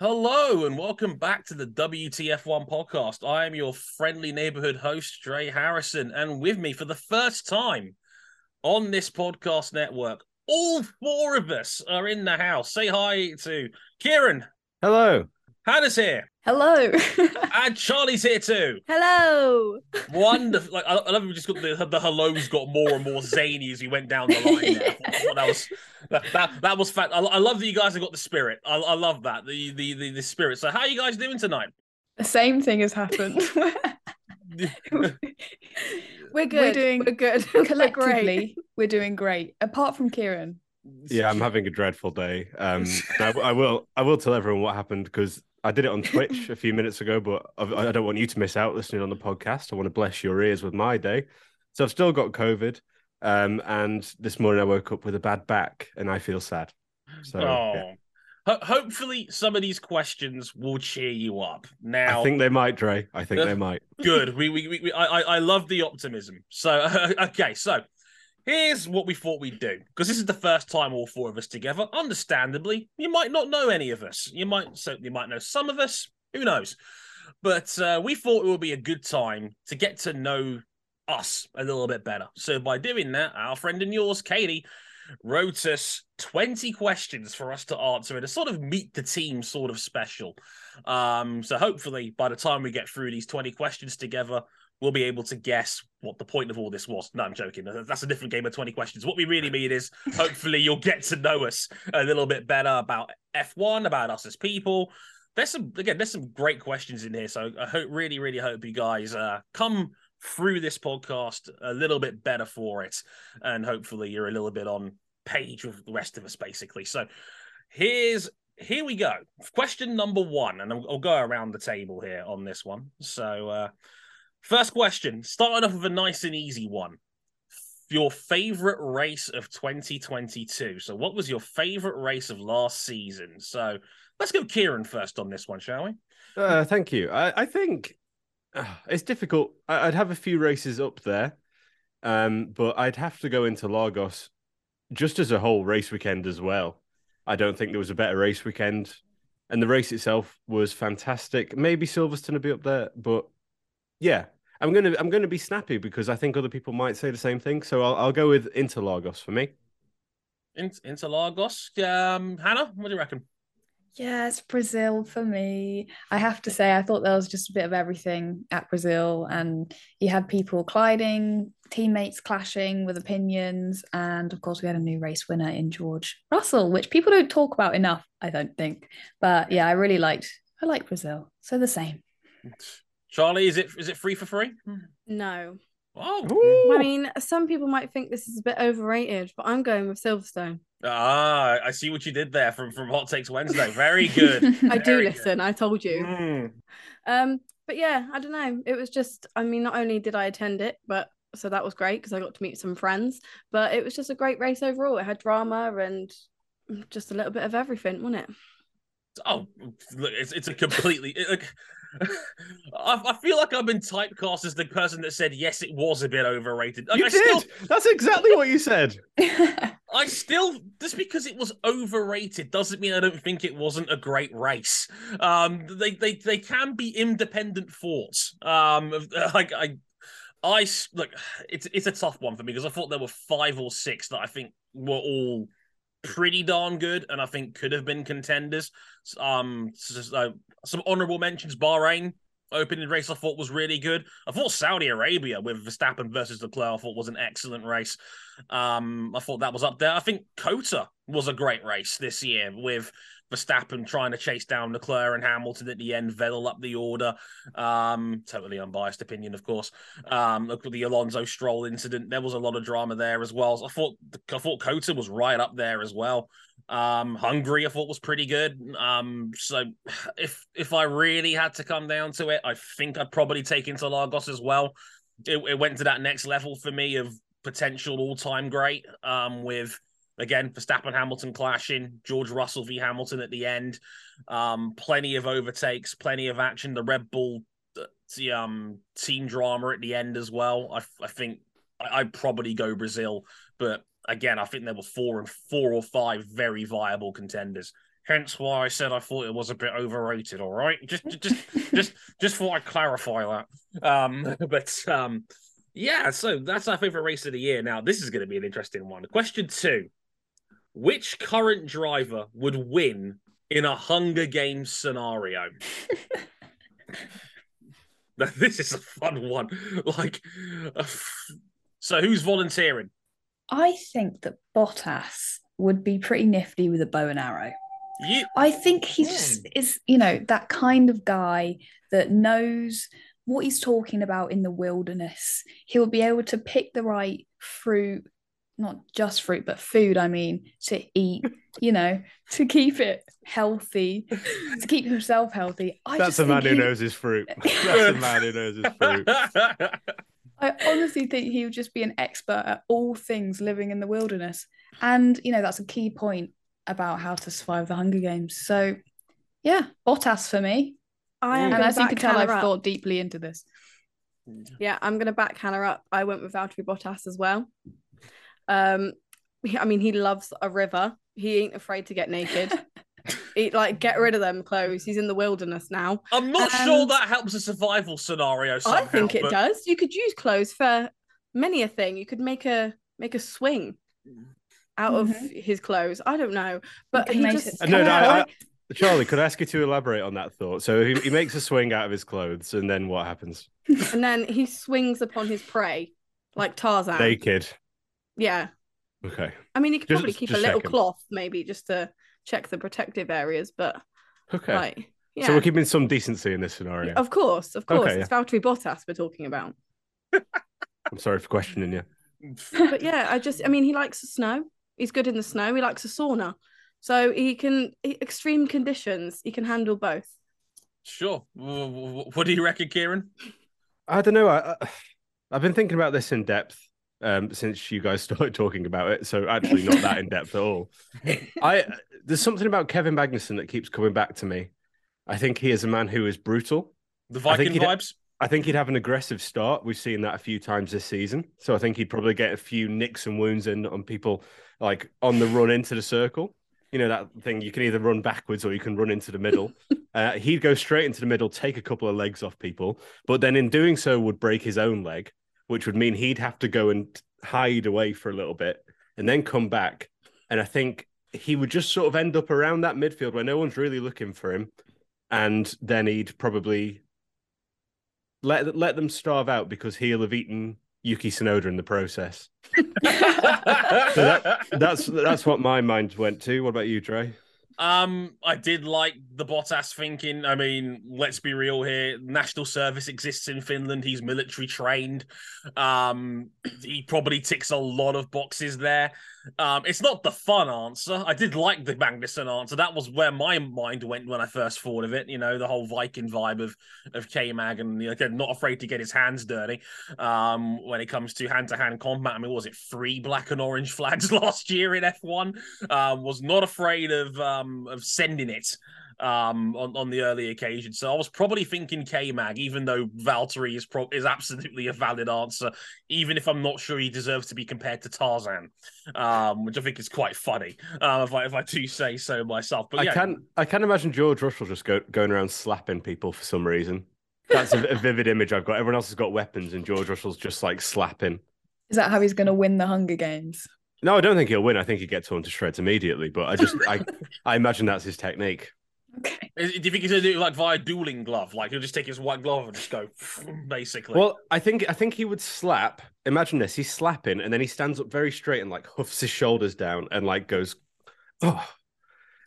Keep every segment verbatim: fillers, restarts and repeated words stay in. Hello and welcome back to the W T F one podcast. I am your friendly neighborhood host, Dre Harrison, and with me for the first time on this podcast network, all four of us are in the house. Say hi to Ciaran. Hello. Hannah's here. Hello. And Charley's here too. Hello. Wonderful. Like, I, I love we just got the, the hellos got more and more zany as we went down the line. Yeah. I thought that was that, that, that was fact. I, I love that you guys have got the spirit. I, I love that the, the the the spirit. So how are you guys doing tonight? The same thing has happened. We're good. We're doing we're good. Collectively, we're doing great. Apart from Ciaran. Yeah, I'm having a dreadful day. Um, I, I will I will tell everyone what happened because I did it on Twitch a few minutes ago, but I don't want you to miss out listening on the podcast. I want to bless your ears with my day. So I've still got COVID, um, and this morning I woke up with a bad back, and I feel sad. So oh. yeah. Ho- hopefully some of these questions will cheer you up. Now I think they might, Dre. I think uh, they might. Good. We we, we, we I I love the optimism. So uh, okay, so. Here's what we thought we'd do, because this is the first time all four of us together. Understandably, you might not know any of us. You might so you might know some of us. Who knows? But uh, we thought it would be a good time to get to know us a little bit better. So by doing that, our friend and yours, Katie, wrote us twenty questions for us to answer in a sort of meet the team sort of special. Um, so hopefully by the time we get through these twenty questions together, we'll be able to guess what the point of all this was. No, I'm joking. That's a different game of twenty questions. What we really mean is hopefully you'll get to know us a little bit better about F one, about us as people. There's some, again, there's some great questions in here. So I hope, really, really hope you guys uh, come through this podcast a little bit better for it. And hopefully you're a little bit on page with the rest of us, basically. So here's, here we go. Question number one, and I'll, I'll go around the table here on this one. So, uh, first question, starting off with a nice and easy one. Your favourite race of twenty twenty-two. So what was your favourite race of last season? So let's go Ciaran first on this one, shall we? Uh, thank you. I, I think uh, it's difficult. I, I'd have a few races up there, um, but I'd have to go into Lagos just as a whole race weekend as well. I don't think there was a better race weekend. And the race itself was fantastic. Maybe Silverstone would be up there, but yeah. I'm going to I'm going to be snappy because I think other people might say the same thing. So I'll I'll go with Interlagos for me. In, Interlagos. Um, Hannah, what do you reckon? Yes, Brazil for me. I have to say, I thought there was just a bit of everything at Brazil. And you had people colliding, teammates clashing with opinions. And of course, we had a new race winner in George Russell, which people don't talk about enough, I don't think. But yeah, I really liked, I like Brazil. So the same. Charlie, is it is it free for free? No. Oh. Ooh. I mean, some people might think this is a bit overrated, but I'm going with Silverstone. Ah, I see what you did there from, from Hot Takes Wednesday. Very good. I Very do listen. Good. I told you. Mm. Um, but yeah, I don't know. It was just, I mean, not only did I attend it, but so that was great because I got to meet some friends. But it was just a great race overall. It had drama and just a little bit of everything, wasn't it? Oh, look, it's it's a completely. It, like, I, I feel like I've been typecast as the person that said yes, it was a bit overrated. Like, you I did. Still, that's exactly what you said. I still, just because it was overrated doesn't mean I don't think it wasn't a great race. Um, they they they can be independent thoughts. Um, like I, I look, it's it's a tough one for me because I thought there were five or six that I think were all pretty darn good, and I think could have been contenders. Um, so, uh, some honourable mentions. Bahrain opening race I thought was really good. I thought Saudi Arabia with Verstappen versus Leclerc I thought was an excellent race. Um, I thought that was up there. I think Cota was a great race this year with Verstappen trying to chase down Leclerc and Hamilton at the end, Vettel up the order. Um, totally unbiased opinion, of course. Um, look at the Alonso Stroll incident. There was a lot of drama there as well. So I thought I thought Cota was right up there as well. Um, Hungary, I thought, was pretty good. Um, so if if I really had to come down to it, I think I'd probably take Interlagos as well. It, it went to that next level for me of potential all-time great, um, with, again, Verstappen-Hamilton clashing, George Russell v. Hamilton at the end, um, plenty of overtakes, plenty of action, the Red Bull the, um, team drama at the end as well. I, I think I, I'd probably go Brazil, but again, I think there were four and four or five very viable contenders. Hence why I said I thought it was a bit overrated. All right, just just just just thought I'd clarify that. Um, but um, yeah, so that's our favorite race of the year. Now this is going to be an interesting one. Question two: which current driver would win in a Hunger Games scenario? Now, this is a fun one. Like, uh, so who's volunteering? I think that Bottas would be pretty nifty with a bow and arrow. You, I think he yeah. just is, you know, that kind of guy that knows what he's talking about in the wilderness. He'll be able to pick the right fruit, not just fruit, but food, I mean, to eat, you know, to keep it healthy, to keep himself healthy. I That's a man who he... knows his fruit. That's a man who knows his fruit. I honestly think he would just be an expert at all things living in the wilderness. And, you know, that's a key point about how to survive the Hunger Games. So, yeah, Bottas for me. I am and as you can tell, I've up. thought deeply into this. Yeah, I'm going to back Hannah up. I went with Valtteri Bottas as well. Um, I mean, he loves a river. He ain't afraid to get naked. He, like, get rid of them clothes. He's in the wilderness now. I'm not um, sure that helps a survival scenario somehow, I think it but... does. You could use clothes for many a thing. You could make a make a swing out mm-hmm. of his clothes. I don't know, but he just no, no, I, I, Charlie, could I ask you to elaborate on that thought? So he, he makes a swing out of his clothes, and then what happens? And then he swings upon his prey like Tarzan, naked. Yeah. Okay. I mean, he could just, probably keep a little checking. cloth, maybe, just to check the protective areas, but okay, like, yeah. So we're keeping some decency in this scenario. Of course, of course. Okay, it's yeah. Valtteri Bottas we're talking about. I'm sorry for questioning you. But yeah, I just, I mean, he likes the snow. He's good in the snow. He likes a sauna. So he can, extreme conditions, he can handle both. Sure. What do you reckon, Ciaran? I don't know. I, I, I've been thinking about this in depth Um, since you guys started talking about it, so actually not that in depth at all. I there's something about Kevin Magnussen that keeps coming back to me. I think he is a man who is brutal. The Viking I think vibes. I think he'd have an aggressive start. We've seen that a few times this season. So I think he'd probably get a few nicks and wounds in on people, like on the run into the circle. You know, that thing you can either run backwards or you can run into the middle. uh, he'd go straight into the middle, take a couple of legs off people, but then in doing so would break his own leg, which would mean he'd have to go and hide away for a little bit and then come back. And I think he would just sort of end up around that midfield where no one's really looking for him. And then he'd probably let, let them starve out because he'll have eaten Yuki Tsunoda in the process. So that, that's, that's what my mind went to. What about you, Dre? Um, I did like the Bottas thinking. I mean, let's be real here. National service exists in Finland. He's military trained. Um, he probably ticks a lot of boxes there. Um, it's not the fun answer. I did like the Magnussen answer. That was where my mind went when I first thought of it. You know, the whole Viking vibe of of K-Mag and, you know, not afraid to get his hands dirty. Um, when it comes to hand-to-hand combat, I mean, what was it, three black and orange flags last year in F one? Uh, was not afraid of um. of sending it um, on, on the early occasion. So I was probably thinking K-Mag, even though Valtteri is, pro- is absolutely a valid answer, even if I'm not sure he deserves to be compared to Tarzan, um, which I think is quite funny, uh, if, I, if I do say so myself. But I, yeah. can, I can imagine George Russell just go, going around slapping people for some reason. That's a, a vivid image I've got. Everyone else has got weapons and George Russell's just like slapping. Is that how he's going to win the Hunger Games? No, I don't think he'll win. I think he gets torn to shreds immediately, but I just, I, I imagine that's his technique. Okay. Do you think he's going to do it like via dueling glove? Like he'll just take his white glove and just go, basically. Well, I think I think he would slap. Imagine this, he's slapping and then he stands up very straight and like hoofs his shoulders down and like goes, oh,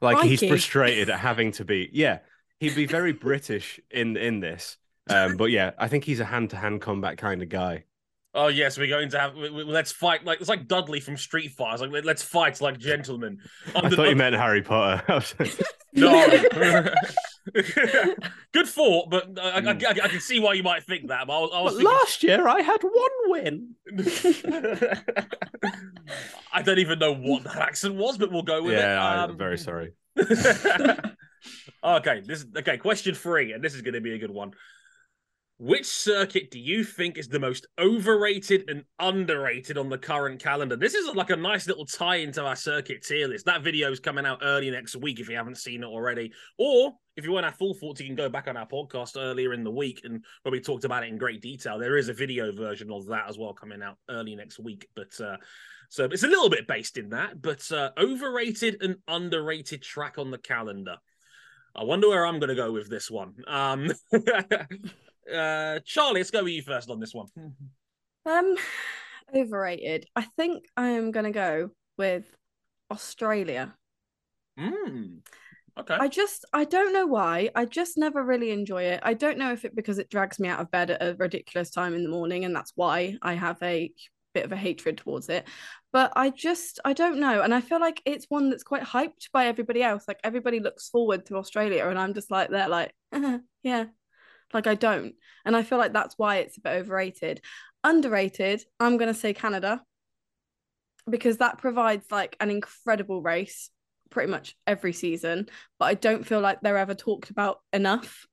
like Mikey. He's frustrated at having to be, yeah, he'd be very British in, in this. Um, but yeah, I think he's a hand-to-hand combat kind of guy. Oh yes, we're going to have. We, we, let's fight like it's like Dudley from Street Fighter. Like let's fight like gentlemen. I'm I the, thought you I'm... meant Harry Potter. No. Good thought, but I, mm. I, I, I can see why you might think that. But I was, I was but thinking... last year I had one win. I don't even know what that accent was, but we'll go with yeah, it. Yeah, um... I'm very sorry. okay, this okay. Question three, and this is going to be a good one. Which circuit do you think is the most overrated and underrated on the current calendar? This is like a nice little tie into our circuit tier list. That video is coming out early next week if you haven't seen it already. Or if you want our full thoughts, you can go back on our podcast earlier in the week and where we talked about it in great detail. There is a video version of that as well coming out early next week. But uh, so it's a little bit based in that. But uh, overrated and underrated track on the calendar. I wonder where I'm going to go with this one. Um Uh, Charley, let's go with you first on this one. Um, overrated. I think I am going to go with Australia. Mm, okay. I just, I don't know why. I just never really enjoy it. I don't know if it's because it drags me out of bed at a ridiculous time in the morning, and that's why I have a bit of a hatred towards it. But I just, I don't know. And I feel like it's one that's quite hyped by everybody else. Like everybody looks forward to Australia, and I'm just like, they're like, uh-huh, yeah. Like I don't. And I feel like that's why it's a bit overrated. Underrated, I'm going to say Canada, because that provides like an incredible race pretty much every season. But I don't feel like they're ever talked about enough.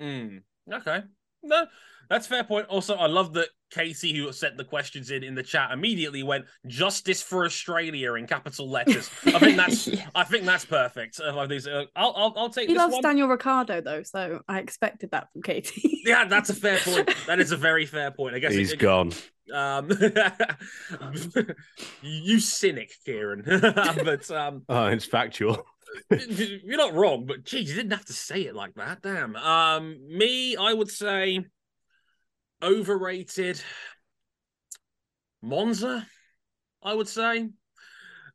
Mm, okay. No, that's a fair point. Also, I love that Casey, who sent the questions in in the chat, immediately went "Justice for Australia" in capital letters. I think that's yeah. I think that's perfect. Uh, I'll, I'll I'll take. He this loves one. Daniel Ricciardo though, so I expected that from Katie. Yeah, that's a fair point. That is a very fair point. I guess he's it, gone. Um, you cynic, Ciaran. but um, oh, it's factual. You're not wrong, but geez, you didn't have to say it like that. Damn. Um, me, I would say overrated Monza, I would say.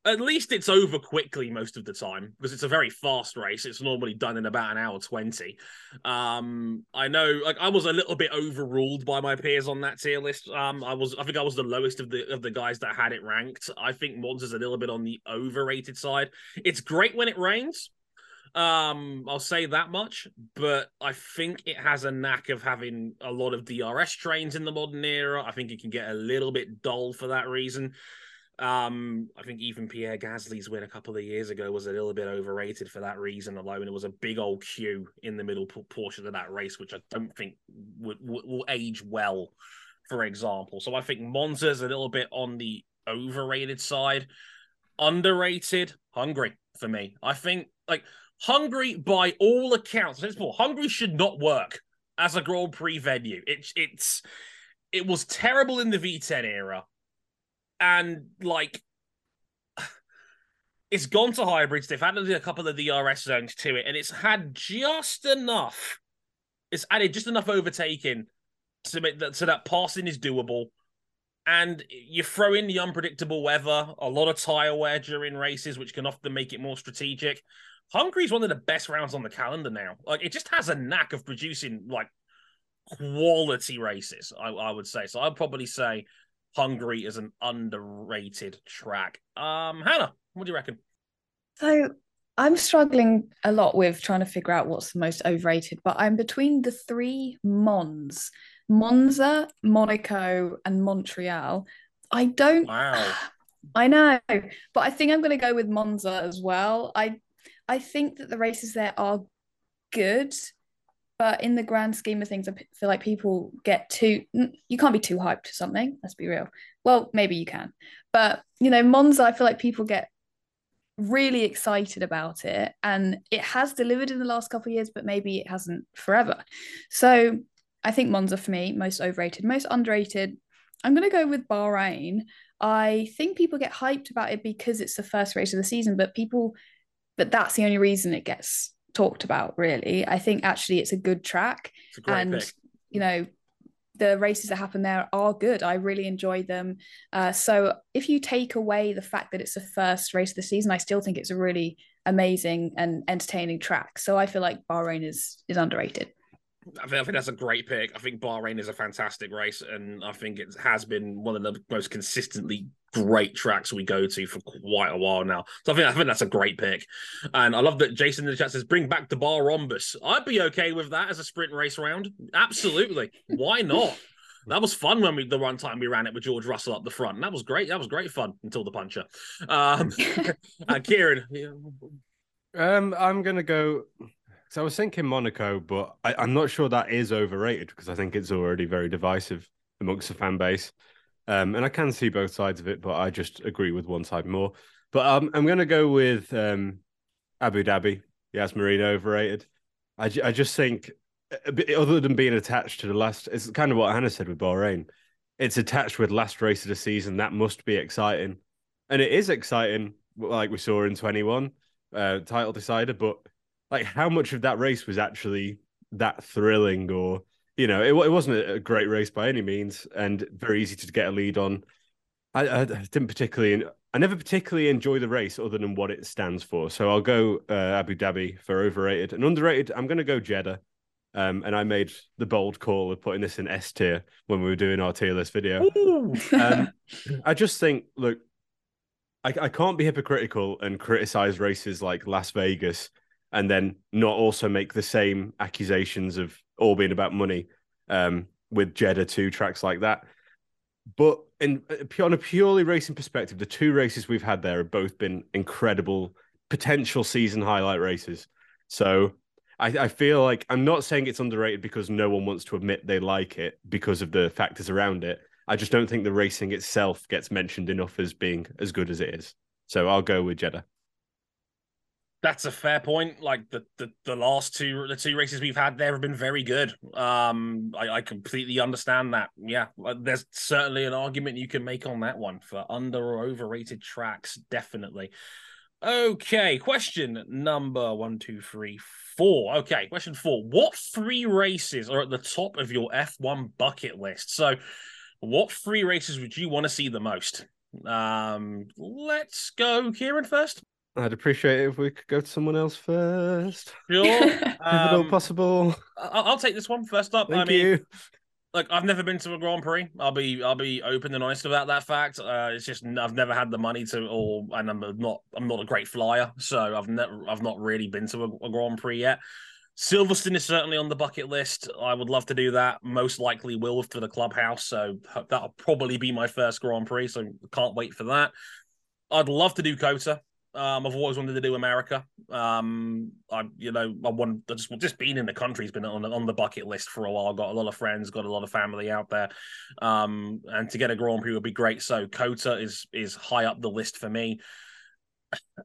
At least it's over quickly most of the time because it's a very fast race. It's normally done in about an hour twenty. Um, I know, like I was a little bit overruled by my peers on that tier list. Um, I was, I think I was the lowest of the of the guys that had it ranked. I think Monza's a little bit on the overrated side. It's great when it rains. Um, I'll say that much, but I think it has a knack of having a lot of D R S trains in the modern era. I think it can get a little bit dull for that reason. Um, I think even Pierre Gasly's win a couple of years ago was a little bit overrated for that reason alone. It was a big old queue in the middle portion of that race, which I don't think would, would, will age well, for example. So I think Monza's a little bit on the overrated side. Underrated, Hungary for me. I think, like, Hungary, by all accounts, Hungary should not work as a Grand Prix venue. It, it's, it was terrible in the V ten era. And, like, it's gone to hybrids. They've added a couple of D R S zones to it, and it's had just enough. It's added just enough overtaking to make that, so that passing is doable. And you throw in the unpredictable weather, a lot of tyre wear during races, which can often make it more strategic. Hungary's one of the best rounds on the calendar now. Like, it just has a knack of producing, like, quality races, I, I would say. So I'd probably say Hungary is an underrated track. Um, Hannah, what do you reckon? So I'm struggling a lot with trying to figure out what's the most overrated, but I'm between the three Mons, Monza, Monaco, and Montreal. I don't... Wow. I know, but I think I'm going to go with Monza as well. I, I think that the races there are good, but in the grand scheme of things, I feel like people get too... You can't be too hyped to something, let's be real. Well, maybe you can. But, you know, Monza, I feel like people get really excited about it. And it has delivered in the last couple of years, but maybe it hasn't forever. So I think Monza, for me, most overrated, most underrated. I'm going to go with Bahrain. I think people get hyped about it because it's the first race of the season, but people... But that's the only reason it gets talked about, really. I think actually it's a good track, it's a great and pick. You know, the races that happen there are good. I really enjoy them. Uh, so if you take away the fact that it's the first race of the season, I still think it's a really amazing and entertaining track. So I feel like Bahrain is is underrated. I think, I think that's a great pick. I think Bahrain is a fantastic race, and I think it has been one of the most consistently great tracks we go to for quite a while now. So I think I think that's a great pick. And I love that Jason in the chat says, bring back the Barombus. I'd be okay with that as a sprint race round. Absolutely. Why not? That was fun when we the one time we ran it with George Russell up the front. And that was great. That was great fun until the puncher. Um, uh, Ciaran. Yeah. Um, I'm going to go... So I was thinking Monaco, but I, I'm not sure that is overrated because I think it's already very divisive amongst the fan base. Um, and I can see both sides of it, but I just agree with one side more. But um, I'm going to go with um, Abu Dhabi. Yas Marina, overrated. I, I just think, other than being attached to the last, it's kind of what Hannah said with Bahrain. It's attached with last race of the season. That must be exciting. And it is exciting, like we saw in twenty-one, uh, title decider, but like, how much of that race was actually that thrilling? Or, you know, it, it wasn't a great race by any means, and very easy to get a lead on. I, I didn't particularly, I never particularly enjoy the race other than what it stands for. So I'll go uh, Abu Dhabi for overrated. And underrated, I'm going to go Jeddah. Um, and I made the bold call of putting this in S tier when we were doing our tier list video. um, I just think, look, I, I can't be hypocritical and criticize races like Las Vegas and then not also make the same accusations of all being about money um, with Jeddah two tracks like that. But in, on a purely racing perspective, the two races we've had there have both been incredible potential season highlight races. So I, I feel like I'm not saying it's underrated because no one wants to admit they like it because of the factors around it. I just don't think the racing itself gets mentioned enough as being as good as it is. So I'll go with Jeddah. That's a fair point. Like the, the the last two the two races we've had there have been very good. Um, I, I completely understand that. Yeah, there's certainly an argument you can make on that one for under or overrated tracks, definitely. Okay, question number one, two, three, four. Okay, question four. What three races are at the top of your F one bucket list? So what three races would you want to see the most? Um, let's go Ciaran first. I'd appreciate it if we could go to someone else first. Sure. If at all possible. I'll take this one first up. Thank I mean, you. Look, I've never been to a Grand Prix. I'll be I'll be open and honest about that fact. Uh, it's just I've never had the money to, or and I'm not I'm not a great flyer, so I've never I've not really been to a, a Grand Prix yet. Silverstone is certainly on the bucket list. I would love to do that. Most likely will for the clubhouse, so that'll probably be my first Grand Prix. So can't wait for that. I'd love to do Cota. Um, I've always wanted to do America. Um, I, you know, I want I just just being in the country's been on on the bucket list for a while. Got a lot of friends, got a lot of family out there, um, and to get a Grand Prix would be great. So Cota is is high up the list for me.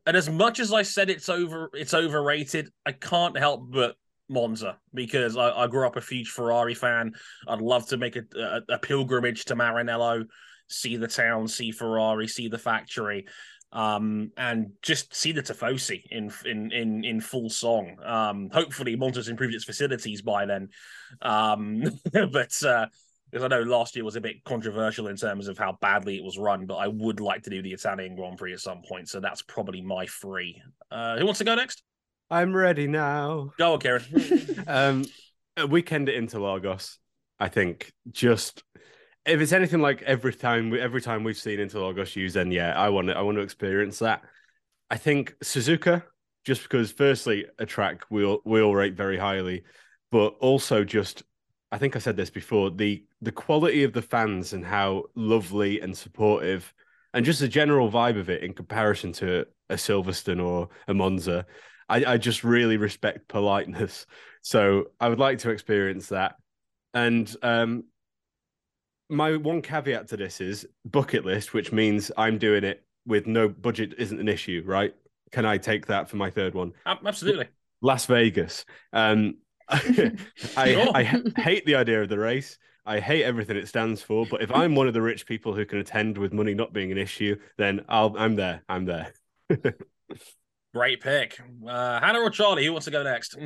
And as much as I said it's over, it's overrated, I can't help but Monza, because I, I grew up a huge Ferrari fan. I'd love to make a, a, a pilgrimage to Maranello, see the town, see Ferrari, see the factory. Um, and just see the Tifosi in in in in full song. Um, hopefully, Monza's improved its facilities by then. Um, but uh, because I know last year was a bit controversial in terms of how badly it was run, but I would like to do the Italian Grand Prix at some point. So that's probably my three. Uh, who wants to go next? I'm ready now. Go on, Ciaran. um, a weekend at Interlagos, I think, just... If it's anything like every time we, every time we've seen Interlagos use, then yeah, I want to, I want to experience that. I think Suzuka, just because firstly a track we all, we all rate very highly, but also just I think I said this before, the the quality of the fans and how lovely and supportive, and just the general vibe of it in comparison to a Silverstone or a Monza. I, I just really respect politeness, so I would like to experience that, and um. My one caveat to this is bucket list, which means I'm doing it with no budget isn't an issue, right? Can I take that for my third one? Absolutely. Las Vegas. Um, I, I I hate the idea of the race. I hate everything it stands for. But if I'm one of the rich people who can attend with money not being an issue, then I'll, I'm there. I'm there. Great pick. Uh, Hannah or Charley, who wants to go next?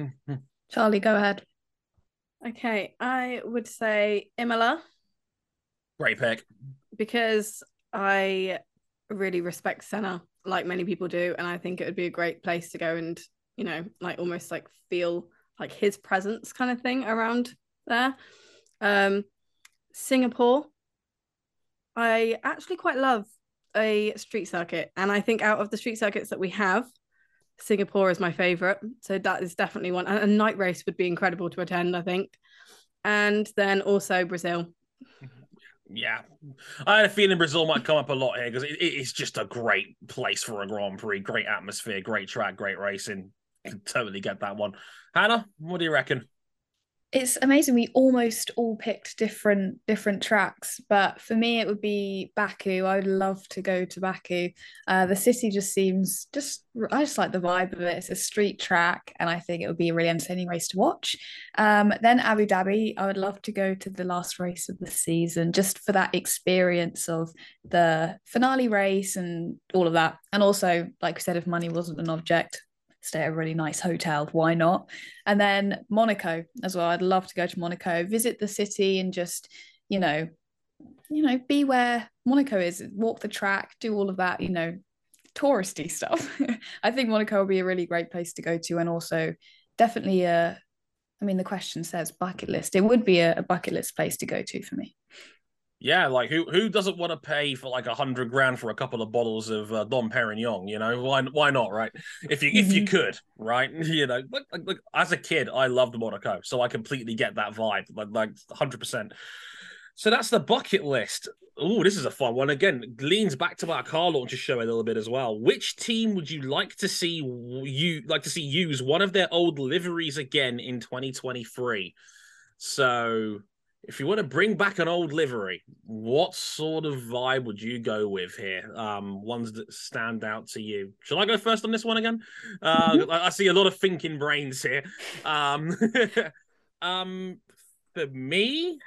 Charley, go ahead. Okay, I would say Imola. Great pick. Because I really respect Senna, like many people do, and I think it would be a great place to go and, you know, like almost like feel like his presence kind of thing around there. Um, Singapore, I actually quite love a street circuit, and I think out of the street circuits that we have, Singapore is my favorite, so that is definitely one. A night race would be incredible to attend, I think. And then also Brazil. Yeah, I had a feeling Brazil might come up a lot here because it, it's just a great place for a Grand Prix. Great atmosphere, great track, great racing. I totally get that one. Hannah, what do you reckon? It's amazing. We almost all picked different different tracks, but for me, it would be Baku. I'd love to go to Baku. Uh, the city just seems just. I just like the vibe of it. It's a street track, and I think it would be a really entertaining race to watch. Um, then Abu Dhabi. I would love to go to the last race of the season, just for that experience of the finale race and all of that. And also, like we said, if money wasn't an object, stay at a really nice hotel, why not? And then Monaco as well. I'd love to go to Monaco, visit the city, and just, you know, you know, be where Monaco is, walk the track, do all of that, you know, touristy stuff. I think Monaco will be a really great place to go to, and also definitely a, I mean, the question says bucket list. It would be a, a bucket list place to go to for me. Yeah, like who who doesn't want to pay for like a hundred grand for a couple of bottles of uh, Dom Perignon? You know, why why not, right? If you if you could, right? You know, look, look, look, as a kid, I loved Monaco, so I completely get that vibe, like like hundred percent. So that's the bucket list. Oh, this is a fun one. Again, leans back to our car launcher show a little bit as well. Which team would you like to see you like to see use one of their old liveries again in twenty twenty-three? So, if you want to bring back an old livery, what sort of vibe would you go with here? Um, ones that stand out to you. Shall I go first on this one again? Uh, mm-hmm. I, I see a lot of thinking brains here. Um, um, for me,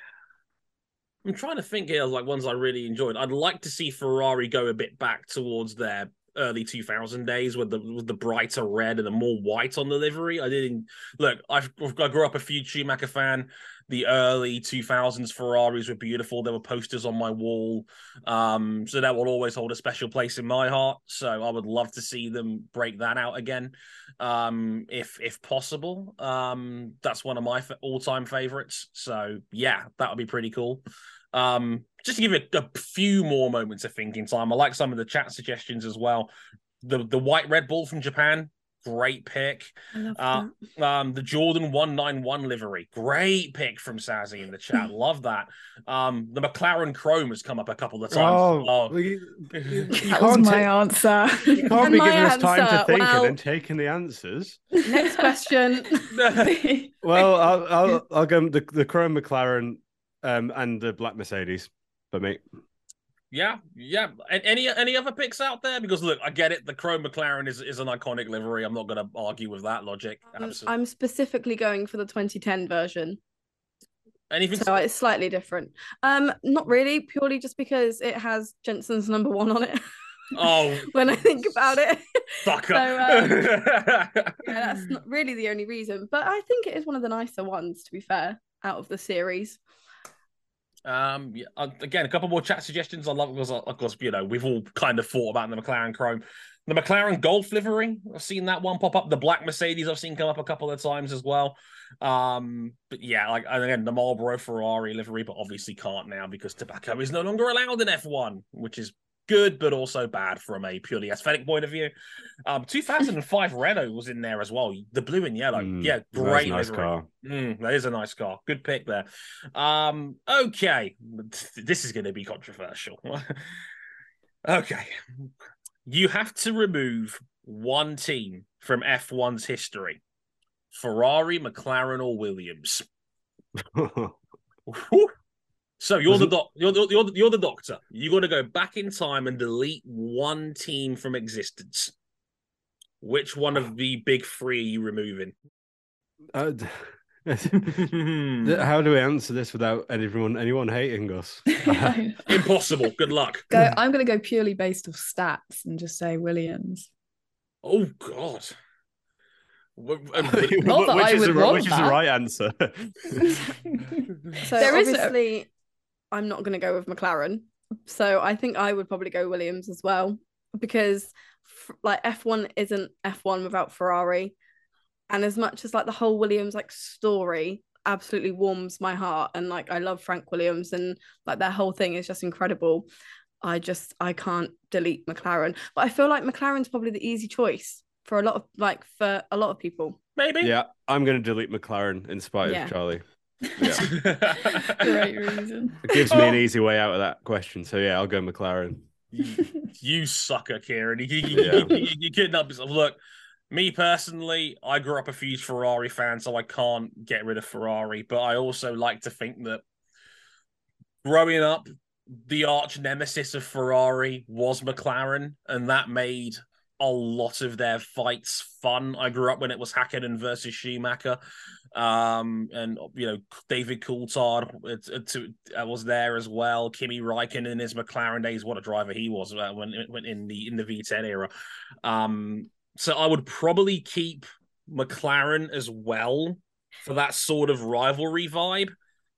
I'm trying to think here of like ones I really enjoyed. I'd like to see Ferrari go a bit back towards their early two thousand days with the with the brighter red and the more white on the livery. I didn't look. I've, I grew up a huge Schumacher fan. The early two thousands Ferraris were beautiful. There were posters on my wall, um, so that will always hold a special place in my heart. So I would love to see them break that out again, um, if if possible. Um, that's one of my all time favorites. So yeah, that would be pretty cool. Um, just to give it a few more moments of thinking time, I like some of the chat suggestions as well. The the white Red Bull from Japan, great pick. Uh, um, the Jordan one ninety-one livery, great pick from Sazzy in the chat. Love that. Um, the McLaren Chrome has come up a couple of times. Oh, oh. We, you that was my t- answer. You can't and be giving answer. us time to think wow. and then taking the answers. Next question. Well, I'll, I'll I'll go the the Chrome McLaren. Um, and the black Mercedes for me. Yeah, yeah. And any any other picks out there? Because look, I get it. The chrome McLaren is, is an iconic livery. I'm not going to argue with that logic. Absolutely. I'm specifically going for the twenty ten version. Anything? So it's slightly different. Um, not really. Purely just because it has Jensen's number one on it. Oh, when I think about it. Fucker. So, um, yeah, that's not really the only reason. But I think it is one of the nicer ones, to be fair, out of the series. Um, yeah, again, a couple more chat suggestions. I love because, of course, you know, we've all kind of thought about the McLaren Chrome, the McLaren Golf livery. I've seen that one pop up. The black Mercedes I've seen come up a couple of times as well. Um, but yeah, like, and again, the Marlboro Ferrari livery, but obviously can't now because tobacco is no longer allowed in F one, which is good, but also bad from a purely aesthetic point of view. Um, two thousand five Renault was in there as well. The blue and yellow. Mm, yeah, great nice car. Mm, that is a nice car. Good pick there. Um, okay. This is going to be controversial. Okay. You have to remove one team from F one's history. Ferrari, McLaren, or Williams. So you're the, doc- you're, the, you're, the, you're the doctor. You've got to go back in time and delete one team from existence. Which one of the big three are you removing? Uh, how do we answer this without everyone, anyone hating us? Impossible. Good luck. Go, I'm going to go purely based on stats and just say Williams. Oh, God. Not that I would want that. Which is the right answer? So there obviously... Is a... I'm not going to go with McLaren. So I think I would probably go Williams as well, because like F one isn't F one without Ferrari. And as much as like the whole Williams like story absolutely warms my heart, and like I love Frank Williams and like their whole thing is just incredible, I just I can't delete McLaren. But I feel like McLaren's probably the easy choice for a lot of like for a lot of people. Maybe. Yeah, I'm gonna delete McLaren in spite yeah. of Charlie. Yeah. Great reason. It gives oh. me an easy way out of that question. So yeah, I'll go McLaren. You, you sucker, Ciaran. You, you, yeah. you, you, you kidnap yourself. Look, me personally, I grew up a huge Ferrari fan, so I can't get rid of Ferrari. But I also like to think that growing up, the arch nemesis of Ferrari was McLaren, and that made a lot of their fights fun. I grew up when it was Hakkinen versus Schumacher, um, and you know David Coulthard it, it, it was there as well. Kimi Räikkönen in his McLaren days, what a driver he was uh, when when in the in the V ten era. Um, so I would probably keep McLaren as well for that sort of rivalry vibe.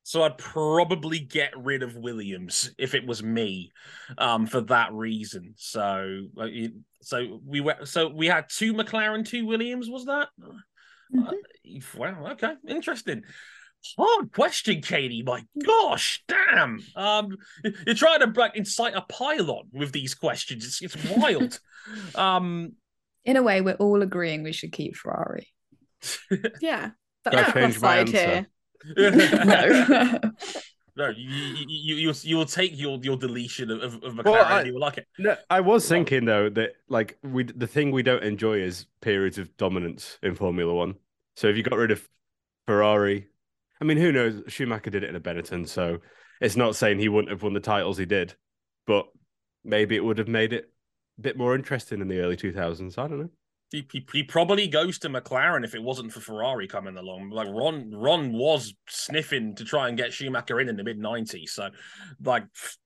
So I'd probably get rid of Williams if it was me, um, for that reason. So, so we were, so we had two McLaren, two Williams. Was that? Mm-hmm. Uh, wow. Okay, interesting. Hard question, Katie. My gosh, damn. Um, you're trying to like, incite a pylon with these questions. It's it's wild. um, in a way, we're all agreeing we should keep Ferrari. Yeah, that's the side here. no, no, you you you you will take your your deletion of of McLaren. Well, I, you will like it. No, I was thinking though that like we the thing we don't enjoy is periods of dominance in Formula One. So if you got rid of Ferrari, I mean, who knows? Schumacher did it in a Benetton, so it's not saying he wouldn't have won the titles he did, but maybe it would have made it a bit more interesting in the early two thousands. I don't know. He, he, he probably goes to McLaren if it wasn't for Ferrari coming along. Like Ron, Ron was sniffing to try and get Schumacher in in the mid nineties. So, like,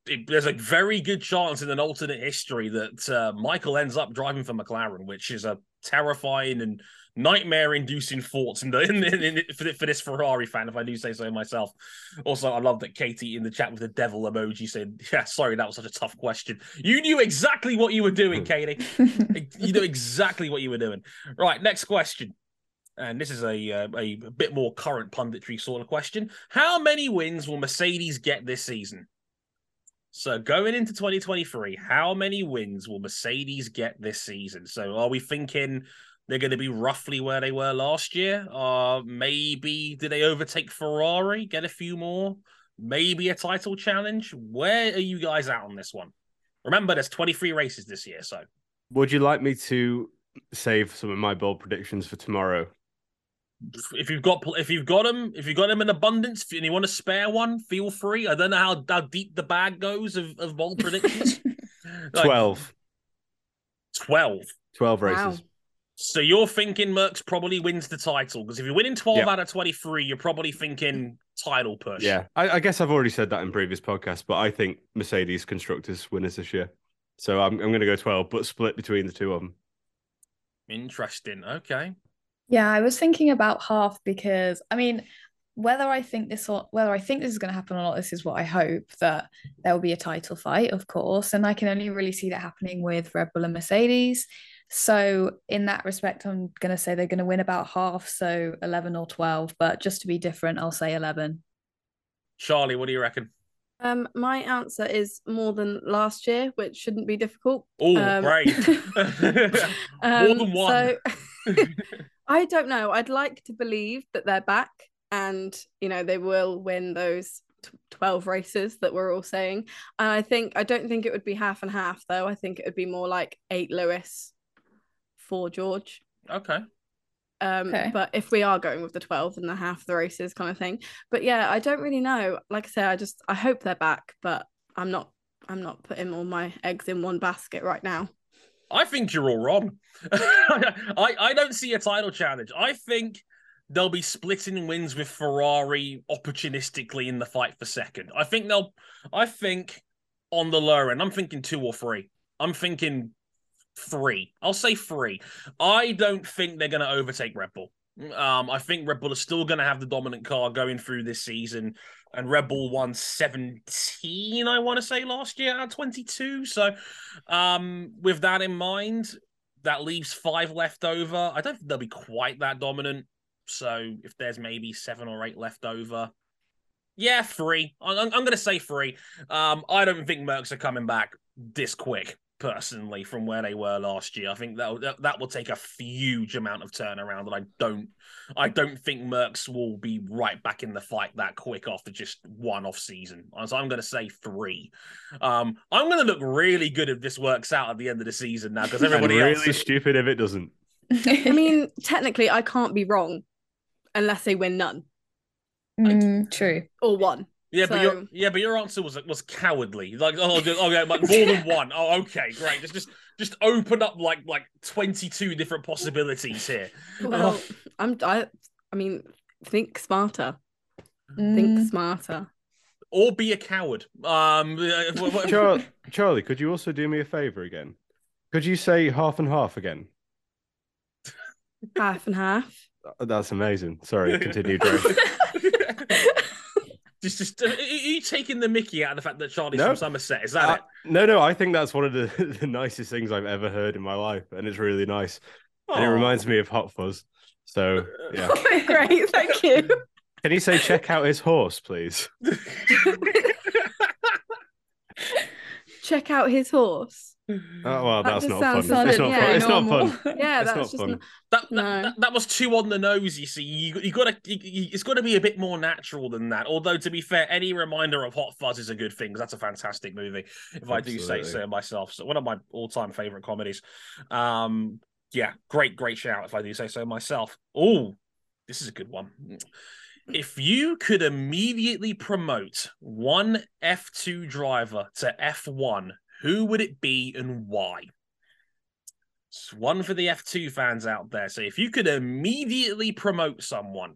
it, there's a very good chance in an alternate history that uh, Michael ends up driving for McLaren, which is a terrifying and nightmare-inducing thoughts in the, in, in, in, for, for this Ferrari fan, if I do say so myself. Also, I love that Katie in the chat with the devil emoji said, yeah, sorry, that was such a tough question. You knew exactly what you were doing, Katie. You knew exactly what you were doing. Right, next question. And this is a, a, a bit more current punditry sort of question. How many wins will Mercedes get this season? So going into twenty twenty-three, how many wins will Mercedes get this season? So are we thinking they're going to be roughly where they were last year? Uh, maybe do they overtake Ferrari, get a few more? Maybe a title challenge? Where are you guys at on this one? Remember, there's twenty-three races this year, so. Would you like me to save some of my bold predictions for tomorrow? If you've got if you've got them, if you've got them in abundance and you want to spare one, feel free. I don't know how, how deep the bag goes of, of bold predictions. like, twelve. twelve? twelve races. Wow. So you're thinking Merckx probably wins the title, because if you're winning twelve yep. out of twenty-three, you're probably thinking title push. Yeah, I, I guess I've already said that in previous podcasts, but I think Mercedes Constructors winners this year. So I'm, I'm going to go twelve, but split between the two of them. Interesting. Okay. Yeah, I was thinking about half because, I mean, whether I think this or whether I think this is going to happen or not, this is what I hope, that there will be a title fight, of course. And I can only really see that happening with Red Bull and Mercedes. So in that respect, I'm going to say they're going to win about half, so eleven or twelve. But just to be different, I'll say eleven. Charlie, what do you reckon? Um, my answer is more than last year, which shouldn't be difficult. Oh, um, great. um, more than one. So, I don't know. I'd like to believe that they're back and, you know, they will win those twelve races that we're all saying. And I think, I don't think it would be half and half, though. I think it would be more like eight Lewis, for George. Okay. Um, okay. But if we are going with the twelve and the half the races kind of thing. But yeah, I don't really know. Like I say, I just, I hope they're back, but I'm not, I'm not putting all my eggs in one basket right now. I think you're all wrong. I, I don't see a title challenge. I think they'll be splitting wins with Ferrari opportunistically in the fight for second. I think they'll, I think on the lower end, I'm thinking two or three. I'm thinking three. I'll say three. I don't think they're going to overtake Red Bull. Um, I think Red Bull is still going to have the dominant car going through this season, and Red Bull won seventeen, I want to say, last year out of twenty-two. So um, with that in mind, That leaves five left over. I don't think they'll be quite that dominant. So if there's maybe seven or eight left over, yeah, three. I'm, I'm going to say three. Um, I don't think Mercs are coming back this quick, personally, from where they were last year. I think that that will take a huge amount of turnaround, and I don't, I don't think Mercs will be right back in the fight that quick after just one off season. So I'm going to say three. Um, I'm going to look really good if this works out at the end of the season now, because everybody really else really stupid if it doesn't. I mean, technically, I can't be wrong unless they win none. Mm, like, true, or one. Yeah, so... but your yeah, but your answer was was cowardly. Like, oh, oh yeah, like more than one. Oh, okay, great. Just just just open up like like twenty-two different possibilities here. Well, oh. I'm I I mean, think smarter. Mm. Think smarter. Or be a coward. Um, Char- Charley, could you also do me a favor again? Could you say half and half again? Half and half. That's amazing. Sorry, continue, Dre. Just, just, are you taking the mickey out of the fact that Charlie's no. from Somerset? Is that uh, it? No, no, I think that's one of the, the nicest things I've ever heard in my life, and it's really nice. Aww. And it reminds me of Hot Fuzz. So, yeah. Oh, great, thank you. Can you say, check out his horse, please? Check out his horse. Oh, well, that that's not fun. Solid, it's not yeah, fun. It's not fun. Yeah, it's that's not just fun. Not... That, that, no. that, that was two on the nose, you see. You, you gotta, you, you, it's got to be a bit more natural than that. Although, to be fair, any reminder of Hot Fuzz is a good thing, because that's a fantastic movie, if Absolutely. I do say so myself. So one of my all-time favourite comedies. Um, yeah, great, great shout, if I do say so myself. Oh, this is a good one. If you could immediately promote one F two driver to F one, who would it be and why? It's one for the F two fans out there. So if you could immediately promote someone,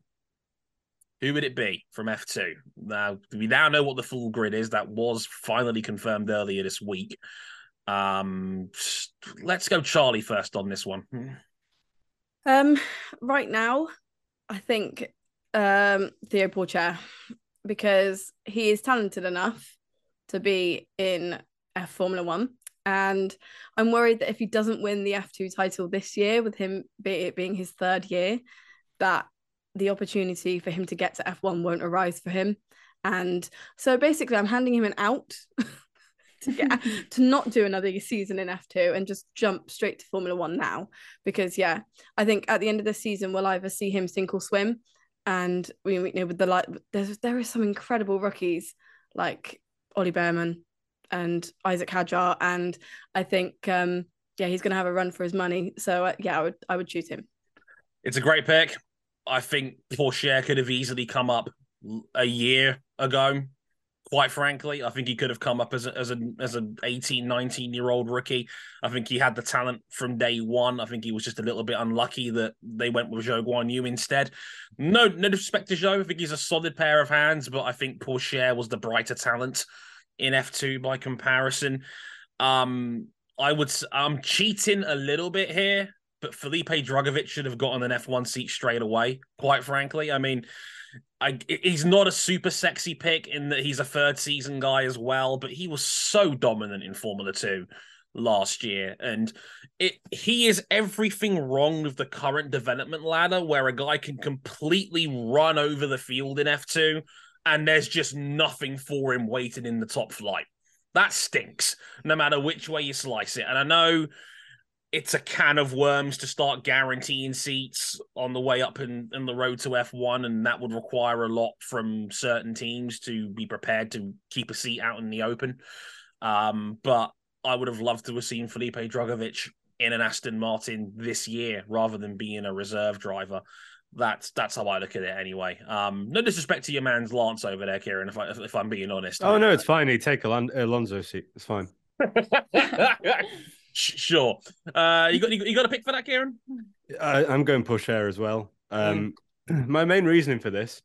who would it be from F two? Now, we now know what the full grid is. That was finally confirmed earlier this week. Um, let's go Charley first on this one. Um, right now, I think um, Théo Pourchaire, because he is talented enough to be in F Formula One, and I'm worried that if he doesn't win the F two title this year, with him be it being his third year, that the opportunity for him to get to F one won't arise for him. And so basically I'm handing him an out to get to not do another season in F two and just jump straight to Formula One now, because yeah, I think at the end of the season we'll either see him sink or swim. And we, we you know, with the like there's there are some incredible rookies like Ollie Behrman and Isaac Hadjar, and I think, um, yeah, he's going to have a run for his money. So, uh, yeah, I would I would choose him. It's a great pick. I think Pourchaire could have easily come up a year ago, quite frankly. I think he could have come up as a, as a, as an eighteen, nineteen-year-old rookie. I think he had the talent from day one. I think he was just a little bit unlucky that they went with Zhou Guan Yu instead. No, no disrespect to Zhou. I think he's a solid pair of hands, but I think Pourchaire was the brighter talent in F two by comparison. Um, I would, I'm cheating a little bit here, but Felipe Drugovich should have gotten an F one seat straight away, quite frankly. I mean, I, he's not a super sexy pick in that he's a third season guy as well, but he was so dominant in Formula two last year. And it he is everything wrong with the current development ladder, where a guy can completely run over the field in F two, and there's just nothing for him waiting in the top flight. That stinks, no matter which way you slice it. And I know it's a can of worms to start guaranteeing seats on the way up in, in the road to F one, and that would require a lot from certain teams to be prepared to keep a seat out in the open. Um, but I would have loved to have seen Felipe Drugovich in an Aston Martin this year rather than being a reserve driver. That's that's how I look at it anyway. Um, no disrespect to your man's Lance over there, Ciaran, if, I, if, if I'm being honest. Oh, no, it's fine. He'd take Al- Alonso's seat. It's fine. Sure. Uh, you got you, you got a pick for that, Ciaran? I, I'm going Pourchaire as well. Um, mm. My main reasoning for this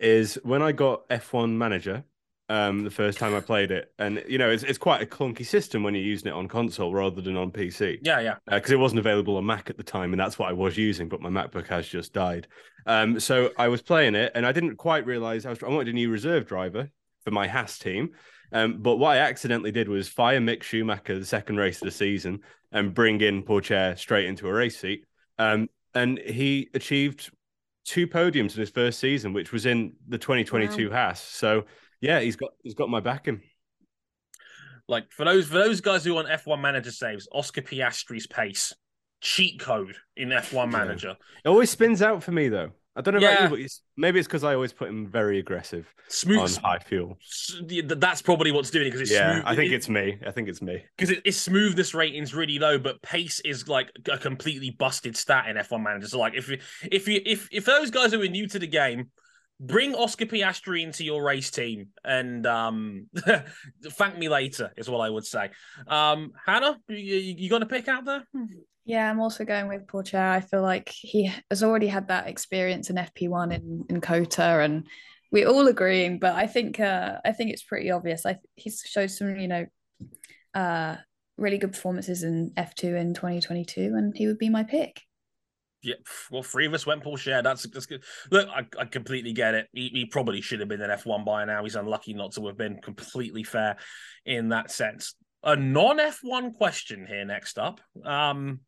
is when I got F one Manager um, the first time I played it, and, you know, it's, it's quite a clunky system when you're using it on console rather than on P C. Yeah, yeah. Because uh, it wasn't available on Mac at the time, and that's what I was using, but my MacBook has just died. Um, so I was playing it, and I didn't quite realise, I, I wanted a new reserve driver for my Haas team. Um, but what I accidentally did was fire Mick Schumacher the second race of the season and bring in Pourchaire straight into a race seat. Um, and he achieved two podiums in his first season, which was in the twenty twenty-two wow. Haas. So yeah, he's got he's got my backing. Like for those for those guys who want F one Manager saves, Oscar Piastri's pace, cheat code in F one Manager. Yeah. It always spins out for me though. I don't know yeah. about you, but it's, maybe it's because I always put him very aggressive smooth, on high fuel. That's probably what's doing it because it's yeah, smooth. I think it, it's me. I think it's me. Because it, its smoothness rating's really low, but pace is like a completely busted stat in F one Manager. So like if you, if you, if if those guys who are new to the game, bring Oscar Piastri into your race team and um, thank me later is what I would say. Um, Hannah, you, you got a pick out there? Yeah, I'm also going with Pourchaire. I feel like he has already had that experience in F P one in, in Cota, and we're all agreeing. But I think uh, I think it's pretty obvious. I he showed some, you know, uh, really good performances in F two in twenty twenty-two, and he would be my pick. Yeah, well, three of us went Pourchaire. That's that's good. Look, I, I completely get it. He, he probably should have been in F one by now. He's unlucky not to have been. Completely fair in that sense. A non-F one question here next up. Um,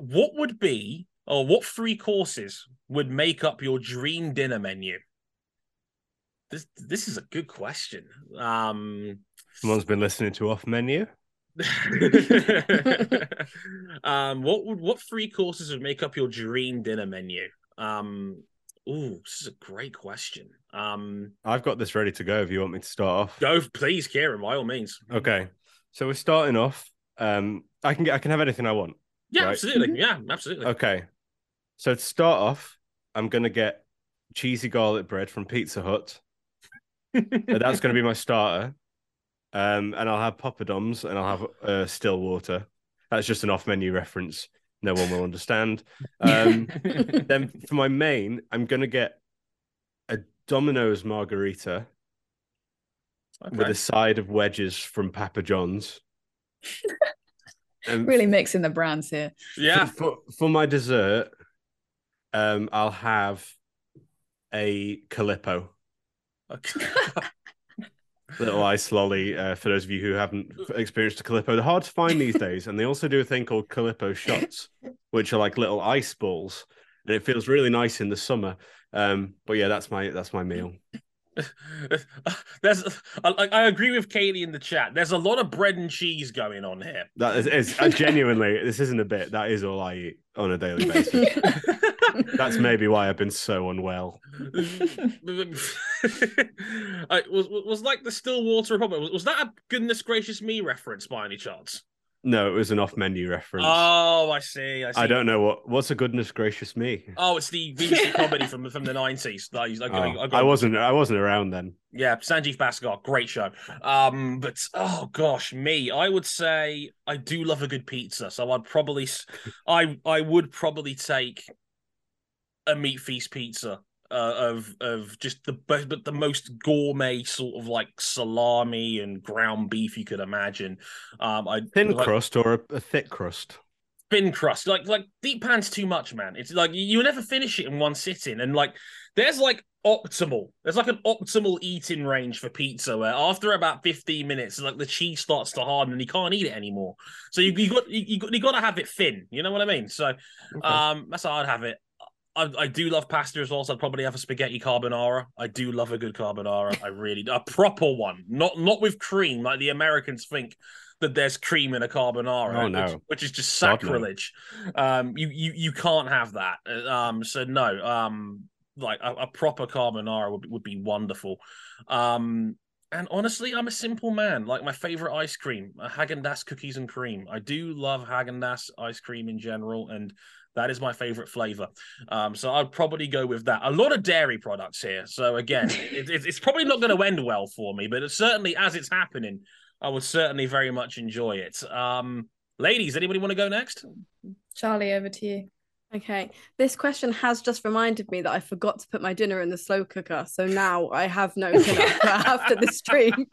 what would be, or what three courses would make up your dream dinner menu? This this is a good question. Um, Someone's been listening to Off Menu. um, what would what three courses would make up your dream dinner menu? Um, ooh, this is a great question. Um, I've got this ready to go if you want me to start off. Go, please, Ciaran, by all means. Okay, so we're starting off. Um, I can get, I can have anything I want. Yeah, right? Absolutely. Yeah, absolutely. Okay, so to start off, I'm gonna get cheesy garlic bread from Pizza Hut. That's gonna be my starter. Um, and I'll have poppadoms and I'll have uh, still water. That's just an off-menu reference. No one will understand. Um, then for my main, I'm going to get a Domino's margarita okay. with a side of wedges from Papa John's. um, really mixing the brands here. Yeah. For, for, for my dessert, um, I'll have a Calippo. Okay. Little ice lolly, uh, for those of you who haven't experienced a Calippo. They're hard to find these days, and they also do a thing called Calippo shots, which are like little ice balls, and it feels really nice in the summer. Um, but yeah, that's my that's my meal. There's, I, I agree with Katie in the chat. There's a lot of bread and cheese going on here. That is, is uh, genuinely, this isn't a bit. That is all I eat on a daily basis. That's maybe why I've been so unwell. I, was was like the Stillwater Republic. Was, was that a goodness gracious me reference by any chance? No, it was an off-menu reference. Oh, I see. I see. I don't know what what's a goodness gracious me. Oh, it's the V C comedy from from the nineties. I, I, oh, I, I wasn't I wasn't around then. Yeah, Sanjeev Bhaskar, great show. Um, but oh gosh, me, I would say I do love a good pizza, so I'd probably I I would probably take a meat feast pizza. Uh, of of just the but the most gourmet sort of like salami and ground beef you could imagine. Um, I thin like, crust or a, a thick crust. Thin crust, like like deep pan's too much, man. It's like you never finish it in one sitting, and like there's like optimal. There's like an optimal eating range for pizza where after about fifteen minutes, like the cheese starts to harden and you can't eat it anymore. So you you got you, you got you got to have it thin. You know what I mean? So okay. um, that's how I'd have it. I, I do love pasta as well, so I'd probably have a spaghetti carbonara. I do love a good carbonara. I really do. A proper one, not not with cream, like the Americans think that there's cream in a carbonara, oh, no. which, which is just sacrilege. Um, you, you you can't have that. Um, so no, um, like a, a proper carbonara would, would be wonderful. Um, and honestly, I'm a simple man. Like my favorite ice cream, Häagen-Dazs cookies and cream. I do love Häagen-Dazs ice cream in general, and that is my favorite flavor. Um, so I'd probably go with that. A lot of dairy products here. So again, it, it, it's probably not going to end well for me, but it's certainly as it's happening, I would certainly very much enjoy it. Um, ladies, anybody want to go next? Charley, over to you. Okay. This question has just reminded me that I forgot to put my dinner in the slow cooker. So now I have no dinner after the stream.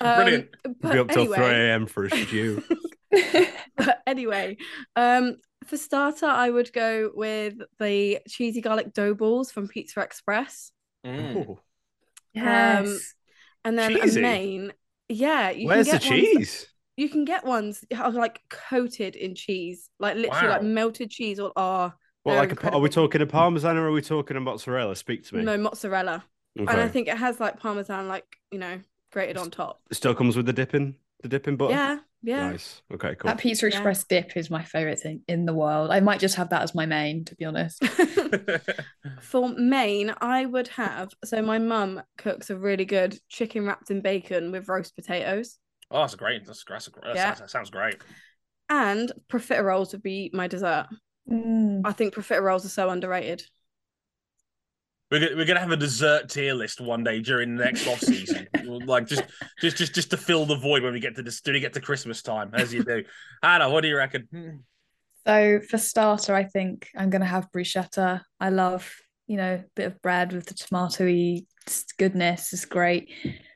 Um, Brilliant. But be up till anyway... three a.m. for a stew. But anyway, um, for starter, I would go with the cheesy garlic dough balls from Pizza Express. Mm. Yes. Um, And then Cheesy. a main. Yeah. You Where's can get the cheese? That, you can get ones that are like coated in cheese, like literally wow. like melted cheese. Or oh, well, like a, are we talking a Parmesan or are we talking a mozzarella? Speak to me. No, mozzarella. Okay. And I think it has like Parmesan, like, you know, grated on top. It still comes with the dipping, the dipping butter. Yeah. Yeah. Nice. Okay, cool. That Pizza Express yeah. dip is my favourite thing in the world. I might just have that as my main, to be honest. For main, I would have... So my mum cooks a really good chicken wrapped in bacon with roast potatoes. Oh, that's great. That's, that's, that's, yeah. that sounds great. And profiteroles would be my dessert. Mm. I think profiteroles are so underrated. We're gonna, we're gonna have a dessert tier list one day during the next off season, like just, just, just, just to fill the void when we get to this, when we get to Christmas time, as you do. Hannah, what do you reckon? So for starter, I think I'm gonna have bruschetta. I love, you know, a bit of bread with the tomatoey goodness. It's great.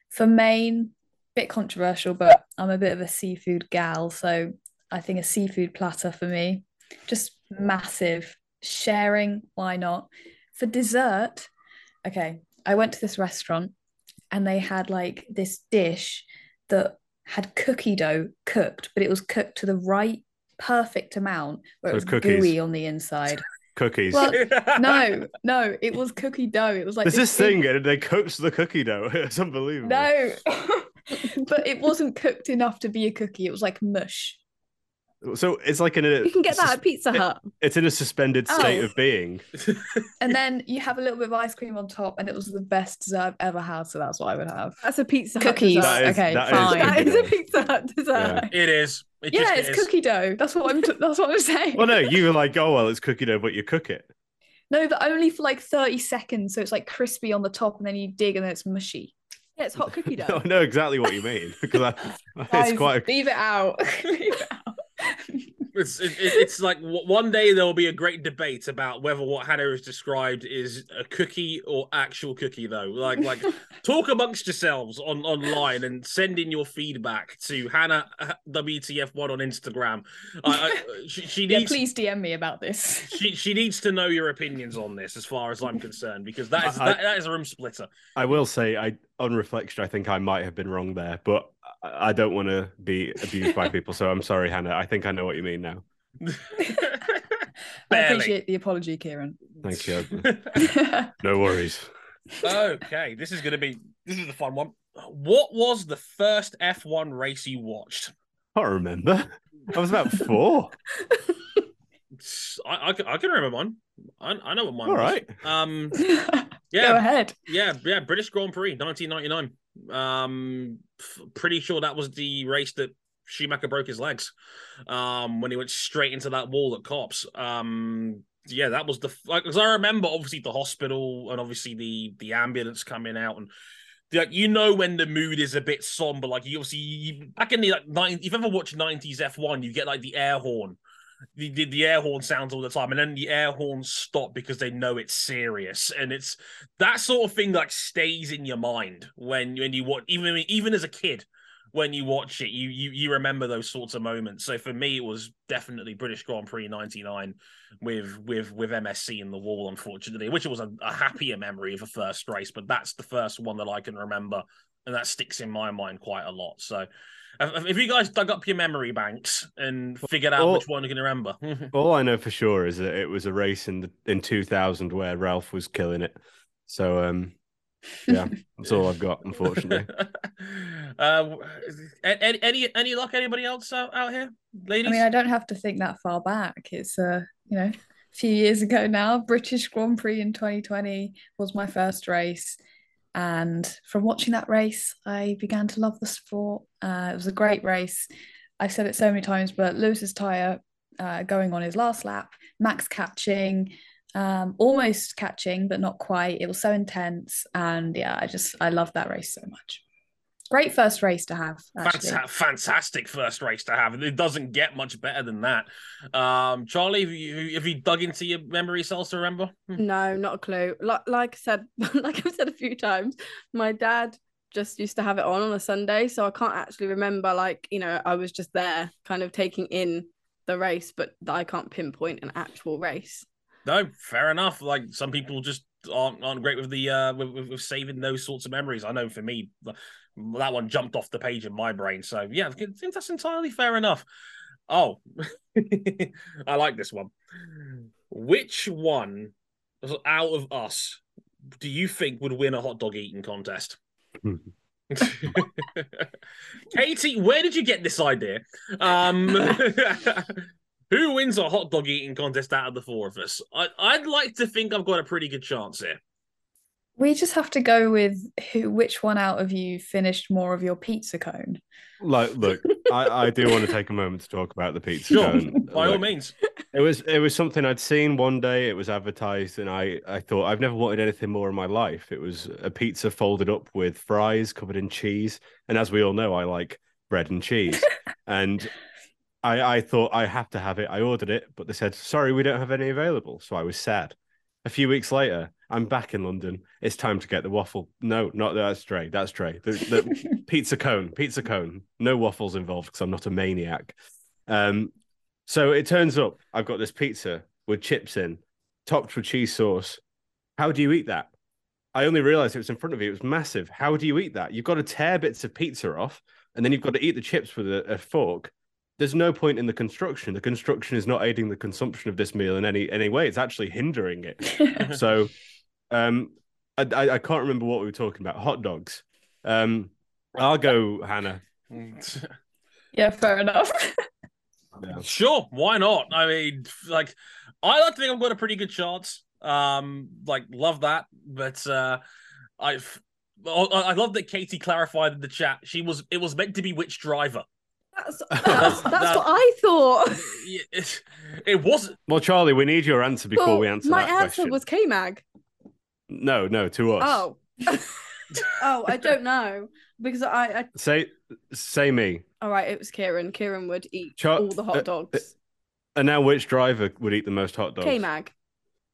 For main, bit controversial, but I'm a bit of a seafood gal, so I think a seafood platter for me, just massive sharing. Why not? For dessert, okay, I went to this restaurant and they had like this dish that had cookie dough cooked, but it was cooked to the right perfect amount where so it was cookies. gooey on the inside. Cookies. Well, no, no, it was cookie dough. It was like There's this, this thing and they cooked the cookie dough. It's unbelievable. No, but it wasn't cooked enough to be a cookie. It was like mush. So it's like in a... You can get that at Pizza Hut. It, it's in a suspended state oh. of being. And then you have a little bit of ice cream on top, and it was the best dessert I've ever had, so that's what I would have. That's a Pizza Cookies. Hut dessert. Is, okay, that fine. Is that is a Pizza Hut dessert. Yeah. It is. It yeah, it's is. cookie dough. That's what I'm t- That's what I'm saying. Well, no, you were like, oh, well, it's cookie dough, but you cook it. No, but only for like thirty seconds, so it's like crispy on the top, and then you dig, and then it's mushy. Yeah, it's hot cookie dough. No, I know exactly what you mean. Because it's quite... A... Leave it out. Leave it out. it's it, it's like one day there will be a great debate about whether what Hannah has described is a cookie or actual cookie, though. Like, like talk amongst yourselves on online and send in your feedback to Hannah W T F one on Instagram. I, I, she, she needs, yeah, please D M me about this. She she needs to know your opinions on this, as far as I'm concerned, because that is I, that, that is a room splitter. I will say, I on reflection, I think I might have been wrong there, but. I don't want to be abused by people, so I'm sorry, Hannah. I think I know what you mean now. I appreciate the apology, Ciaran. Thank you. No worries. Okay, this is going to be this is a fun one. What was the first F one race you watched? I can't remember. I was about four. I, I, I can remember mine. I, I know what mine All was. All right. Um, yeah, go ahead. Yeah, yeah. British Grand Prix, nineteen ninety-nine. Um, f- pretty sure that was the race that Schumacher broke his legs. Um, when he went straight into that wall at Copse. Um, yeah, that was the like. Because I remember obviously the hospital and obviously the the ambulance coming out and like you know when the mood is a bit somber. Like you obviously you, back in the like nine. If you've ever watched nineties F one, you get like the air horn. The, the, the air horn sounds all the time, and then the air horns stop because they know it's serious, and it's that sort of thing that like, stays in your mind when when you watch. Even even as a kid, when you watch it, you you you remember those sorts of moments. So for me, it was definitely British Grand Prix ninety-nine with with with M S C in the wall. Unfortunately, which was a, a happier memory of a first race, but that's the first one that I can remember, and that sticks in my mind quite a lot. So. If you guys dug up your memory banks and figured out all, which one you can remember. All I know for sure is that it was a race in the, in two thousand where Ralph was killing it. So, um, yeah, that's all I've got, unfortunately. uh, any, any any luck, anybody else out, out here, ladies? I mean, I don't have to think that far back. It's, uh, you know, a few years ago now. British Grand Prix in twenty twenty was my first race. And from watching that race, I began to love the sport. Uh, it was a great race. I've said it so many times, but Lewis's tyre uh, going on his last lap, Max catching, um, almost catching, but not quite. It was so intense. And yeah, I just, I loved that race so much. Great first race to have. Fantastic, fantastic first race to have. It doesn't get much better than that. Um, Charlie, have you, have you dug into your memory cells to remember? No, not a clue. Like, like I said, like I've said a few times, my dad just used to have it on on a Sunday, so I can't actually remember. Like, you know, I was just there, kind of taking in the race, but I can't pinpoint an actual race. No, fair enough. Like some people just aren't, aren't great with the uh, with, with saving those sorts of memories. I know for me, that one jumped off the page in my brain. So yeah, I think that's entirely fair enough. Oh, I like this one. Which one out of us do you think would win a hot dog eating contest? Katie, where did you get this idea? Um, who wins a hot dog eating contest out of the four of us? I, I'd like to think I've got a pretty good chance here. We just have to go with who, which one out of you finished more of your pizza cone. Like, look, I, I do want to take a moment to talk about the pizza sure, cone. By like, all means. It was it was something I'd seen one day. It was advertised, and I, I thought, I've never wanted anything more in my life. It was a pizza folded up with fries covered in cheese. And as we all know, I like bread and cheese. And I, I thought, I have to have it. I ordered it, but they said, sorry, we don't have any available. So I was sad. A few weeks later, I'm back in London. It's time to get the waffle. No, not that's Dre. That's Dre. The, the pizza cone, pizza cone. No waffles involved because I'm not a maniac. Um, so it turns up, I've got this pizza with chips in, topped with cheese sauce. How do you eat that? I only realized it was in front of you. It was massive. How do you eat that? You've got to tear bits of pizza off, and then you've got to eat the chips with a, a fork. There's no point in the construction. The construction is not aiding the consumption of this meal in any any way. It's actually hindering it. So um, I, I can't remember what we were talking about. Hot dogs. Um, I'll go, Hannah. Yeah, fair enough. Yeah. Sure, why not? I mean, like, I like to think I've got a pretty good chance. Um, like, love that. But uh, I've, I love that Katie clarified in the chat. She was, it was meant to be which driver. That's, that's, that's that, what I thought. It, it wasn't. Well, Charlie, we need your answer before well, we answer my that answer question. Was K-Mag. No, no, to us. Oh. Oh, I don't know. Because I, I... Say say me. All right, it was Ciaran. Ciaran would eat Char- all the hot dogs. Uh, uh, and now which driver would eat the most hot dogs? K-Mag.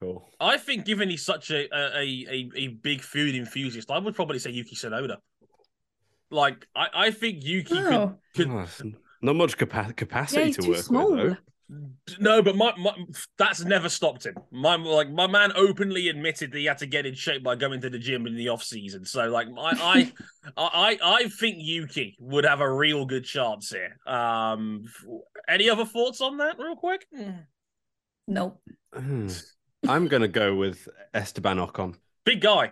Cool. I think given he's such a a, a, a big food enthusiast, I would probably say Yuki Tsunoda. Like, I, I think Yuki oh. could... could... Oh, not much capa- capacity yeah, to work small. With, though. No, but my, my that's never stopped him. My like my man openly admitted that he had to get in shape by going to the gym in the off-season. So, like, I I, I, I think Yuki would have a real good chance here. Um, any other thoughts on that real quick? Nope. I'm going to go with Esteban Ocon. Big guy.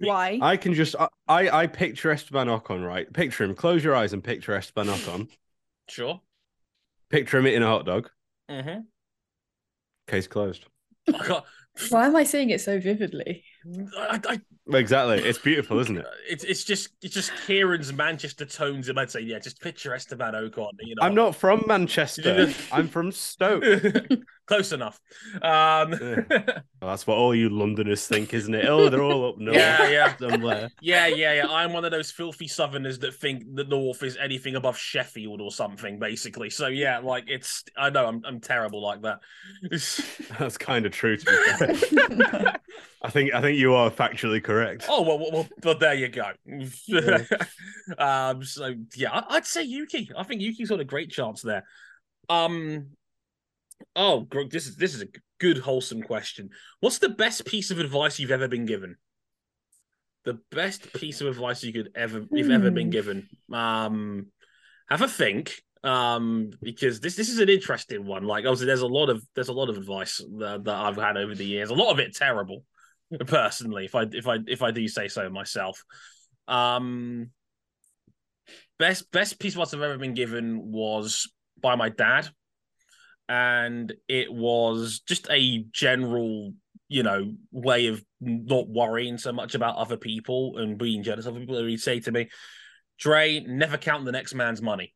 Why? I can just I, I I picture Esteban Ocon, right? Picture him. Close your eyes and picture Esteban Ocon. Sure. Picture him eating a hot dog. Mm-hmm. Case closed. Why am I seeing it so vividly? I, I... Exactly. It's beautiful, isn't it? It's it's just it's just Ciaran's Manchester tones. And I'd say, yeah, just picture Esteban Ocon. You know, I'm not from Manchester. I'm from Stoke. Close enough. Um... Yeah. Well, that's what all you Londoners think, isn't it? Oh, they're all up north. Yeah, yeah. Somewhere. Yeah, yeah, yeah. I'm one of those filthy Southerners that think the north is anything above Sheffield or something, basically. So yeah, like it's. I know I'm I'm terrible like that. That's kind of true to me. I think I think you are factually correct. Oh well, well, well, well there you go. Yeah. um, so yeah, I'd say Yuki. I think Yuki's got a great chance there. Um, oh, this is this is a good wholesome question. What's the best piece of advice you've ever been given? The best piece of advice you could ever you've mm. ever been given. Um, have a think. Um, because this this is an interesting one. Like obviously, there's a lot of there's a lot of advice that, that I've had over the years. A lot of it terrible. Personally, if I if I if I do say so myself, um, best best piece of advice I've ever been given was by my dad, and it was just a general, you know, way of not worrying so much about other people and being jealous of people. He'd say to me, "Dre, never count the next man's money,"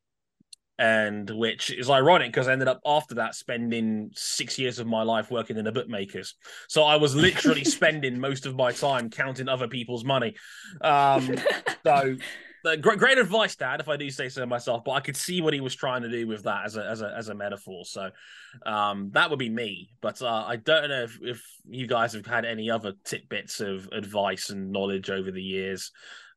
and which is ironic because I ended up after that spending six years of my life working in a bookmaker's. So I was literally spending most of my time counting other people's money. Um, so uh, great, great advice, Dad, if I do say so myself, but I could see what he was trying to do with that as a, as a, as a metaphor. So um, that would be me, but uh, I don't know if, if you guys have had any other tidbits of advice and knowledge over the years.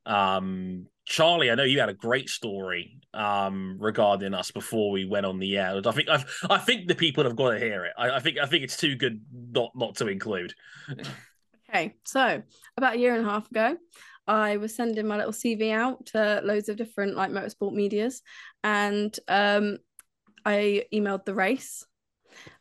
Um, Charlie, I know you had a great story um, regarding us before we went on the air. I think I've, I think the people have got to hear it. I, I think I think it's too good not, not to include. Okay, so about a year and a half ago, I was sending my little C V out to loads of different like motorsport medias, and um, I emailed the race,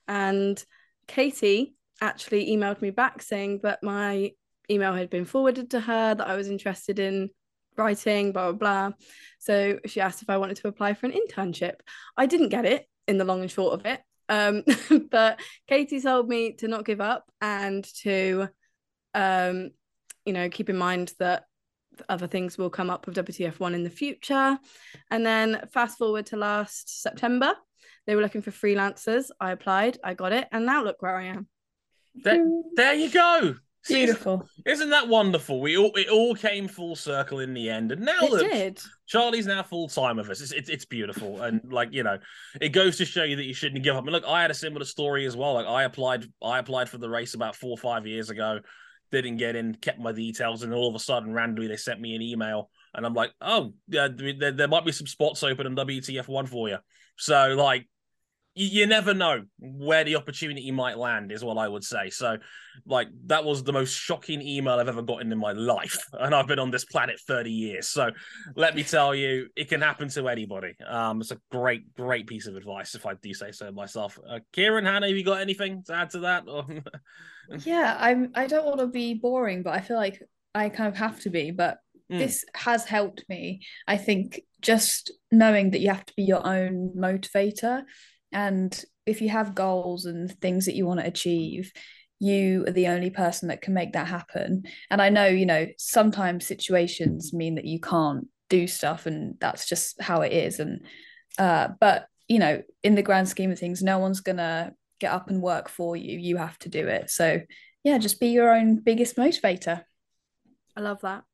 and Katie actually emailed me back saying that my email had been forwarded to her, that I was interested in writing, blah, blah, blah. So she asked if I wanted to apply for an internship. I didn't get it in the long and short of it, um, but Katie told me to not give up and to, um, you know, keep in mind that other things will come up with W T F one in the future. And then fast forward to last September, they were looking for freelancers. I applied, I got it, and now look where I am. There, there you go. Beautiful. Isn't that wonderful? We all, it all came full circle in the end, and now it look, did. Charlie's now full time with us. It's, it's it's beautiful, and like you know, it goes to show you that you shouldn't give up. And look, I had a similar story as well. Like I applied, I applied for the race about four or five years ago, didn't get in, kept my details, and all of a sudden, randomly, they sent me an email, and I'm like, oh, uh, there, there might be some spots open on W T F one for you. So like. You never know where the opportunity might land is what I would say. So, like, that was the most shocking email I've ever gotten in my life. And I've been on this planet thirty years. So let me tell you, it can happen to anybody. Um, it's a great, great piece of advice, if I do say so myself. Uh, Ciaran, Hannah, have you got anything to add to that? yeah, I'm, I don't want to be boring, but I feel like I kind of have to be. But mm. this has helped me. I think just knowing that you have to be your own motivator. And if you have goals and things that you want to achieve, you are the only person that can make that happen. And I know, you know, sometimes situations mean that you can't do stuff, and that's just how it is. And, uh, but, you know, in the grand scheme of things, no one's going to get up and work for you. You have to do it. So, yeah, just be your own biggest motivator. I love that.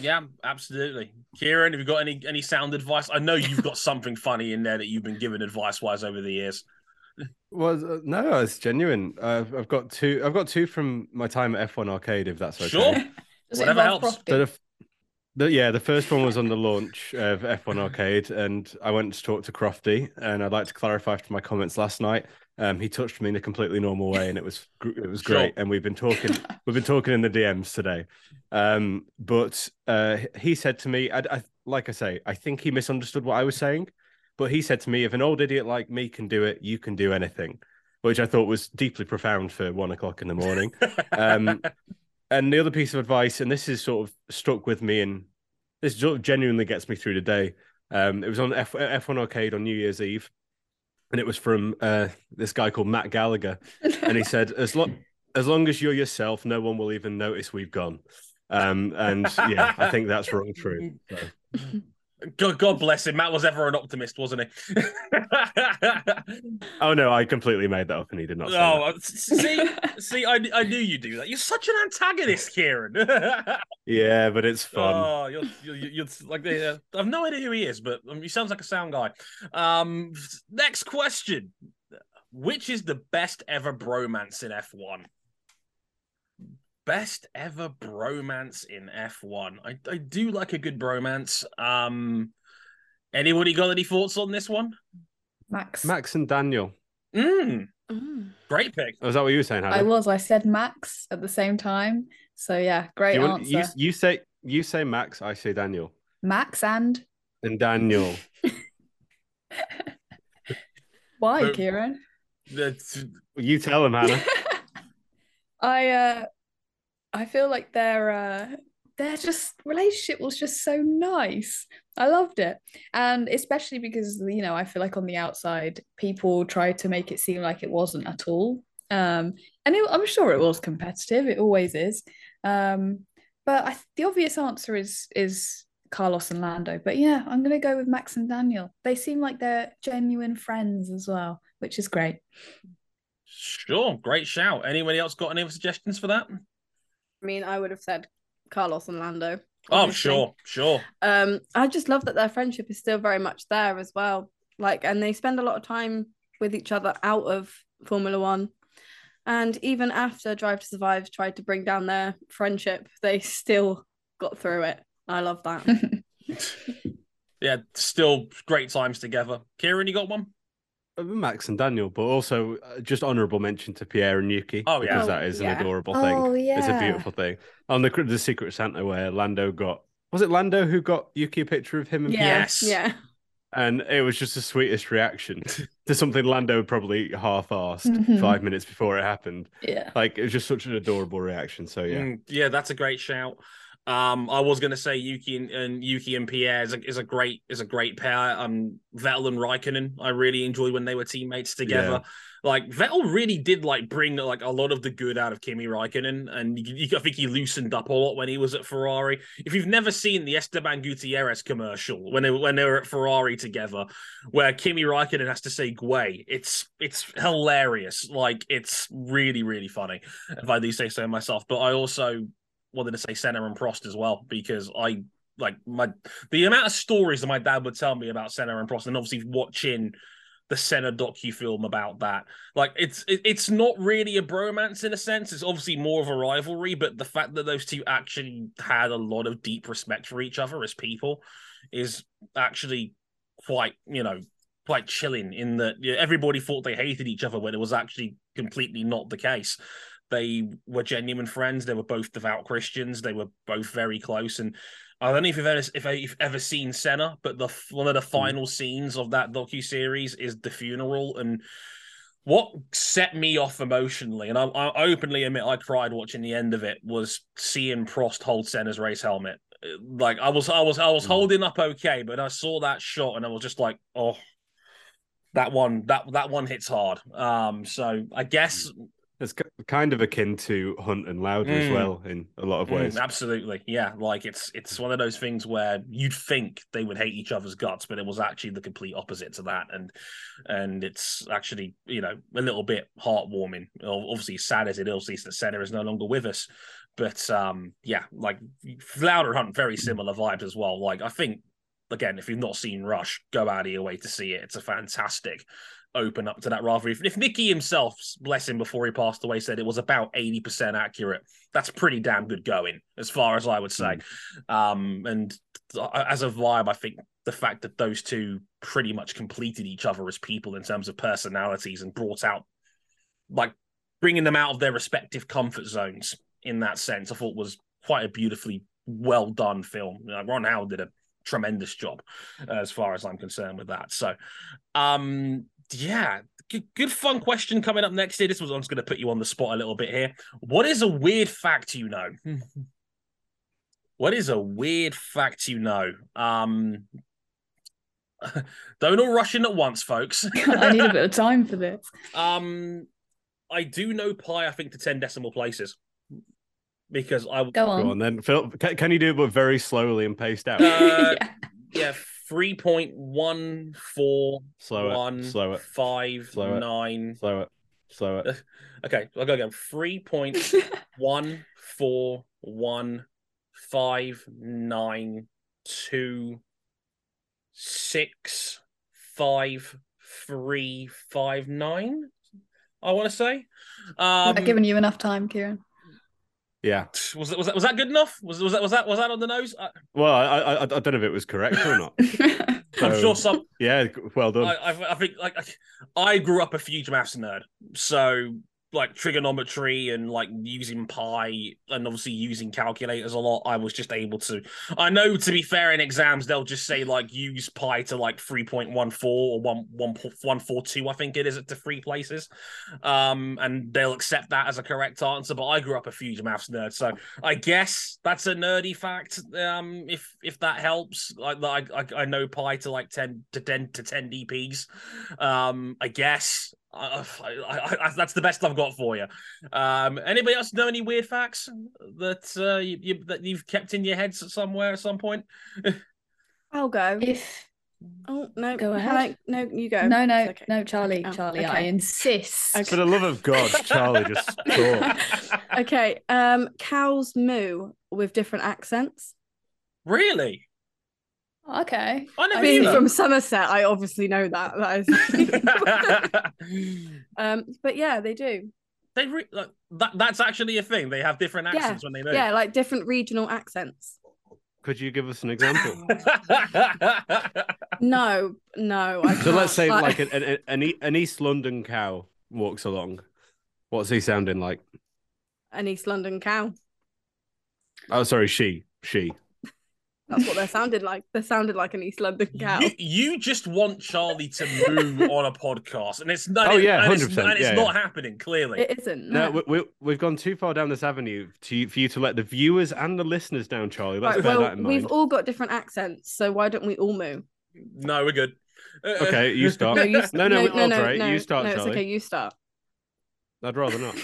Yeah, absolutely. Ciaran, have you got any any sound advice? I know you've got something funny in there that you've been given advice wise over the years. Well, uh, no, it's genuine. Uh, I've got two. I've got two from my time at F one Arcade. If that's okay. Sure. Whatever helps. So the, the, yeah, the first one was on the launch of F one Arcade, and I went to talk to Crofty, and I'd like to clarify after my comments last night. Um, he touched me in a completely normal way, and it was it was great. Sure. And we've been talking, we've been talking in the D Ms today. Um, but uh, he said to me, I, I, like I say, I think he misunderstood what I was saying. But he said to me, "If an old idiot like me can do it, you can do anything," which I thought was deeply profound for one o'clock in the morning. um, and the other piece of advice, and this is sort of stuck with me, and this sort of genuinely gets me through the day. Um, it was on F- F1 Arcade on New Year's Eve. And it was from uh, this guy called Matt Gallagher. And he said, as, lo- as long as you're yourself, no one will even notice we've gone. Um, and yeah, I think that's wrong true. So. God, God bless him. Matt was ever an optimist, wasn't he? Oh, no, I completely made that up and he did not say oh, that. See, see I, I knew you'd do that. You're such an antagonist, Ciaran. Yeah, but it's fun. Oh, you're, you're, you're like, uh, I've no idea who he is, but um, he sounds like a sound guy. Um, next question. Which is the best ever bromance in F one? Best ever bromance in F one. I, I do like a good bromance. Um, anybody got any thoughts on this one? Max. Max and Daniel. Mm. Mm. Great pick. Oh, is that what you were saying, Hannah? I was. I said Max at the same time. So yeah, great you want, answer. You, you say you say Max. I say Daniel. Max and and Daniel. Why, but, Ciaran? That's... You tell him, Hannah. I. Uh... I feel like their uh, their just relationship was just so nice. I loved it, and especially because you know I feel like on the outside people tried to make it seem like it wasn't at all. Um, and it, I'm sure it was competitive; it always is. Um, but I, the obvious answer is is Carlos and Lando. But yeah, I'm going to go with Max and Daniel. They seem like they're genuine friends as well, which is great. Sure, great shout. Anybody else got any suggestions for that? I mean, I would have said Carlos and Lando. Obviously. Oh, sure, sure. Um, I just love that their friendship is still very much there as well. Like, and they spend a lot of time with each other out of Formula One. And even after Drive to Survive tried to bring down their friendship, they still got through it. I love that. Yeah, still great times together. Ciaran, you got one? Max and Daniel, but also just honourable mention to Pierre and Yuki. Oh, yeah. Because that is yeah. an adorable thing. Oh, yeah. It's a beautiful thing. On the, the Secret Santa where Lando got... Was it Lando who got Yuki a picture of him and yes. Pierre? Yes. Yeah. And it was just the sweetest reaction to something Lando probably half-arsed mm-hmm. five minutes before it happened. Yeah. Like, it was just such an adorable reaction. So, yeah. Mm, yeah, that's a great shout. Um, I was going to say Yuki and, and Yuki and Pierre is a, is a great is a great pair. Um, Vettel and Raikkonen, I really enjoyed when they were teammates together. Yeah. Like Vettel really did like bring like a lot of the good out of Kimi Raikkonen, and you, you, I think he loosened up a lot when he was at Ferrari. If you've never seen the Esteban Gutierrez commercial when they when they were at Ferrari together, where Kimi Raikkonen has to say "Gway," it's it's hilarious. Like it's really really funny. If I do say so myself, but I also. wanted to say Senna and Prost as well, because I like my the amount of stories that my dad would tell me about Senna and Prost, and obviously watching the Senna docu-film about that. Like it's it, it's not really a bromance in a sense. It's obviously more of a rivalry, but the fact that those two actually had a lot of deep respect for each other as people is actually quite, you know, quite chilling in that you know, everybody thought they hated each other when it was actually completely not the case. They were genuine friends. They were both devout Christians. They were both very close. And I don't know if you've ever, if you've ever seen Senna, but the one of the final scenes of that docuseries is the funeral. And what set me off emotionally, and I, I openly admit I cried watching the end of it, was seeing Prost hold Senna's race helmet. Like I was, I was, I was holding up okay, but I saw that shot and I was just like, oh, that one, that that one hits hard. Um, so I guess. It's kind of akin to Hunt and Lauda mm. as well in a lot of ways. Mm, absolutely, yeah. Like it's it's one of those things where you'd think they would hate each other's guts, but it was actually the complete opposite to that, and and it's actually you know a little bit heartwarming. Obviously, sad as it is, that Senna is no longer with us. But um, yeah, like Lauda and Hunt, very similar vibes as well. Like I think again, if you've not seen Rush, go out of your way to see it. It's a fantastic. Open up to that rivalry. If, if Nicky himself, bless him, before he passed away, said it was about eighty percent accurate, that's pretty damn good going, as far as I would say. Mm. Um, and as a vibe, I think the fact that those two pretty much completed each other as people in terms of personalities and brought out, like, bringing them out of their respective comfort zones in that sense, I thought was quite a beautifully well-done film. Uh, Ron Howard did a tremendous job, uh, as far as I'm concerned with that. So, um... Yeah, good, good fun question coming up next here. This was I'm just going to put you on the spot a little bit here. What is a weird fact you know? What is a weird fact you know? Um, don't all rush in at once, folks. I need a bit of time for this. Um, I do know pi, I think, to ten decimal places. Because I... Go on. Go on then. Phil, can, can you do it but very slowly and paced out? Uh, yeah. yeah. Three point one four slow it, one slow it, five slow it, nine slow it slow it. Okay, I'll go again. Three point one four one five nine two six five three five nine. I want to say. Um, I've given you enough time, Ciaran. Yeah, was that was that was that good enough? Was was that was that was that on the nose? I... Well, I, I I don't know if it was correct or not. So, I'm sure some. Yeah, well done. I, I, I think like I grew up a huge maths nerd, so like trigonometry and like using pi and obviously using calculators a lot. I was just able to. I know to be fair in exams they'll just say like use pi to like three point one four or one one one four two. I think it is at the three places. Um, and they'll accept that as a correct answer, but I grew up a huge maths nerd, so I guess that's a nerdy fact. Um, if if that helps, like I, I I know pi to like ten to ten to ten dp's. Um, I guess I, I, I, that's the best I've got for you. Um, anybody else know any weird facts that uh, you, you that you've kept in your heads somewhere at some point? I'll go. If Oh, no. Go ahead. No, no, you go. No, no, okay. no, Charlie, oh, Charlie, okay. I insist. Okay. For the love of God, Charlie, just talk. Okay, um, cows moo with different accents. Really? Okay. I mean, from Somerset, I obviously know that. That is. um, but yeah, they do. They re- like, that. That's actually a thing. They have different accents yeah. when they move. Yeah, like different regional accents. Could you give us an example? no, no. I so let's say like, like an, an, an East London cow walks along. What's he sounding like? An East London cow. Oh, sorry, she, she. That's what they sounded like. They sounded like an East London cow. You, you just want Charlie to move on a podcast, and it's not. Oh yeah, one hundred percent. And it's, and it's yeah, not yeah. happening. Clearly, it isn't. No, no we, we, we've gone too far down this avenue to, for you to let the viewers and the listeners down, Charlie. Let's right, bear well, that in mind. We've all got different accents, so why don't we all move? No, we're good. Uh, okay, you start. No, you st- no, no, no, no, no, right. no, you start, no, Charlie. It's okay, you start. I'd rather not.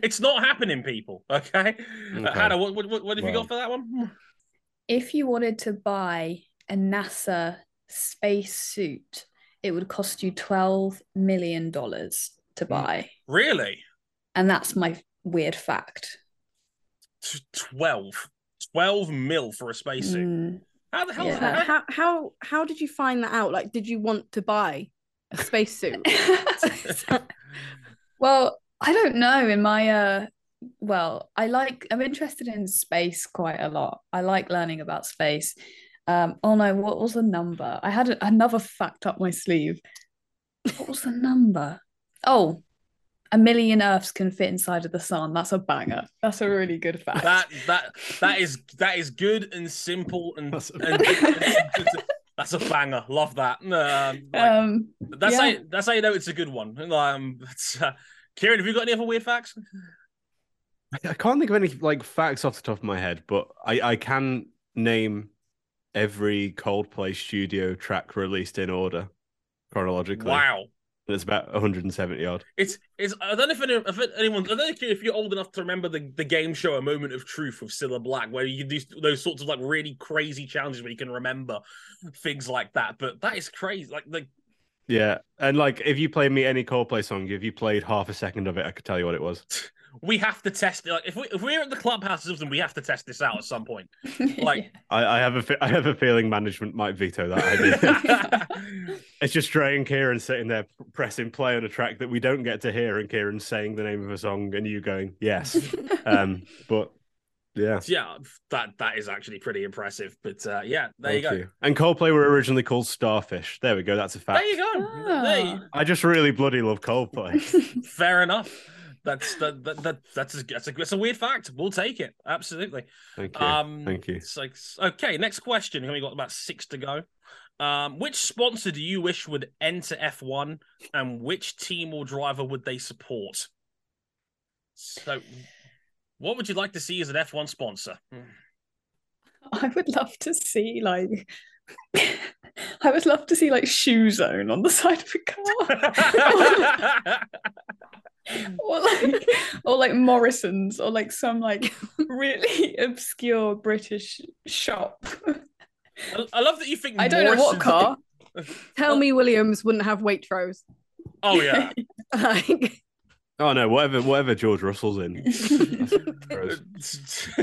It's not happening, people. Okay, okay. Uh, Hannah, what, what, what have well. you got for that one? If you wanted to buy a NASA space suit, it would cost you twelve million dollars to buy. Really? And that's my weird fact. twelve? twelve mil for a space suit? Mm, how the hell yeah. is that? How, how, how did you find that out? Like, did you want to buy a space suit? Well, I don't know. In my... Uh, Well, I like, I'm interested in space quite a lot. I like learning about space. Um, oh no, what was the number? I had a, another fact up my sleeve. What was the number? Oh, a million Earths can fit inside of the sun. That's a banger. That's a really good fact. That that that is that is good and simple and. That's a, and, and that's a banger. Love that. Um, like, um, that's yeah. how, that's how you know it's a good one. Um, uh, Ciaran, have you got any other weird facts? I can't think of any like facts off the top of my head, but I, I can name every Coldplay studio track released in order chronologically. Wow, and it's about one hundred seventy odd. It's it's. I don't know if, any, if anyone. I don't know if you're old enough to remember the, the game show A Moment of Truth with Cilla Black, where you do those sorts of like really crazy challenges where you can remember things like that. But that is crazy. Like like. Yeah, and like if you play me any Coldplay song, if you played half a second of it, I could tell you what it was. We have to test it. Like, if, we, if we're at the clubhouse or something, we have to test this out at some point. Like, I, I have a, fe- I have a feeling management might veto that idea. It's just Dre and Ciaran sitting there pressing play on a track that we don't get to hear, and Ciaran saying the name of a song, and you going yes. um, but yeah, yeah, that that is actually pretty impressive. But uh, yeah, there Thank you go. You. And Coldplay were originally called Starfish. There we go. That's a fact. There you go. Oh. There you... I just really bloody love Coldplay. Fair enough. That's that, that that that's a, that's a that's a weird fact. We'll take it. Absolutely. Thank you. Um, Thank you. It's like, okay, next question. We've got about six to go. Um, which sponsor do you wish would enter F one, and which team or driver would they support? So, what would you like to see as an F one sponsor? I would love to see like. I would love to see like Shoe Zone on the side of a car. Or like, or like Morrison's, or like some like really obscure British shop. I, I love that you think. I don't Morrison's... know what car. Tell me Williams wouldn't have Waitrose. Oh yeah. Like. Oh no, whatever, whatever George Russell's in.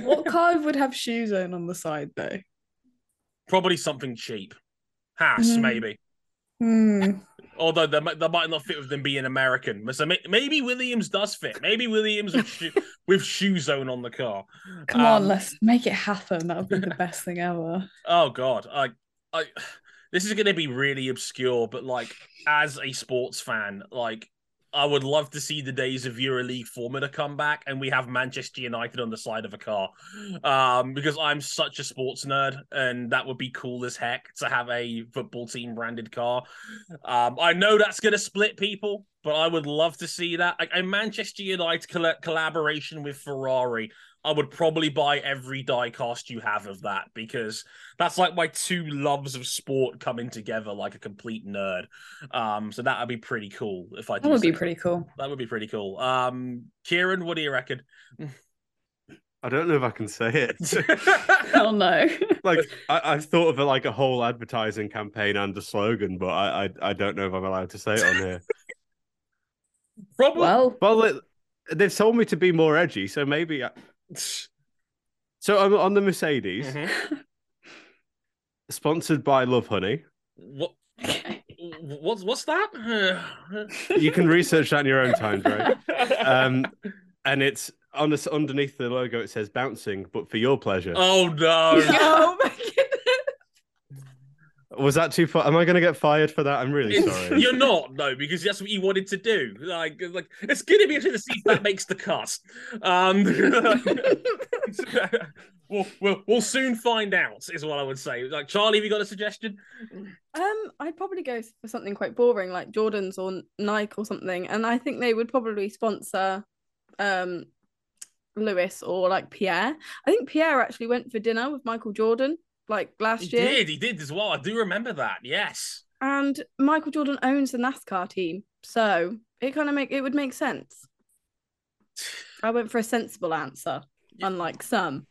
What car would have Shoe Zone on the side though? Probably something cheap. Haas, mm. maybe. Hmm. Although they might, they might not fit with them being American. So maybe Williams does fit. Maybe Williams with, shoe, with Shoe Zone on the car. Come um, on, let's make it happen. That would be the best thing ever. Oh, God. I, I, this is going to be really obscure, but, like, as a sports fan, like, I would love to see the days of EuroLeague Formula come back and we have Manchester United on the side of a car, um, because I'm such a sports nerd and that would be cool as heck to have a football team branded car. Um, I know that's going to split people, but I would love to see that. A, a Manchester United coll- collaboration with Ferrari. I would probably buy every diecast you have of that because that's like my two loves of sport coming together like a complete nerd. Um, so that would be pretty cool. If I that would be that. pretty cool. That would be pretty cool. Um, Ciaran, what do you reckon? I don't know if I can say it. Hell no. Like I, I've thought of it like a whole advertising campaign and a slogan, but I, I, I don't know if I'm allowed to say it on here. Probably. Well, well it, they've told me to be more edgy, so maybe. I... So I'm on the Mercedes, mm-hmm. sponsored by Love Honey. What? What's what's that? You can research that in your own time, right? Um, and it's on this, underneath the logo, it says bouncing, but for your pleasure. Oh, no. Oh, my goodness. Was that too far? Am I going to get fired for that? I'm really sorry. You're not, no, because that's what you wanted to do. Like, like it's going to be interesting to see if that makes the cut. Um, we'll, we'll, we'll soon find out, is what I would say. Like, Charley, have you got a suggestion? Um, I'd probably go for something quite boring, like Jordans or Nike or something. And I think they would probably sponsor... Um, Lewis or like Pierre. I think Pierre actually went for dinner with Michael Jordan like last he year. He did, he did as well. I do remember that, yes. And Michael Jordan owns the NASCAR team, so it kind of make it would make sense. I went for a sensible answer, unlike some.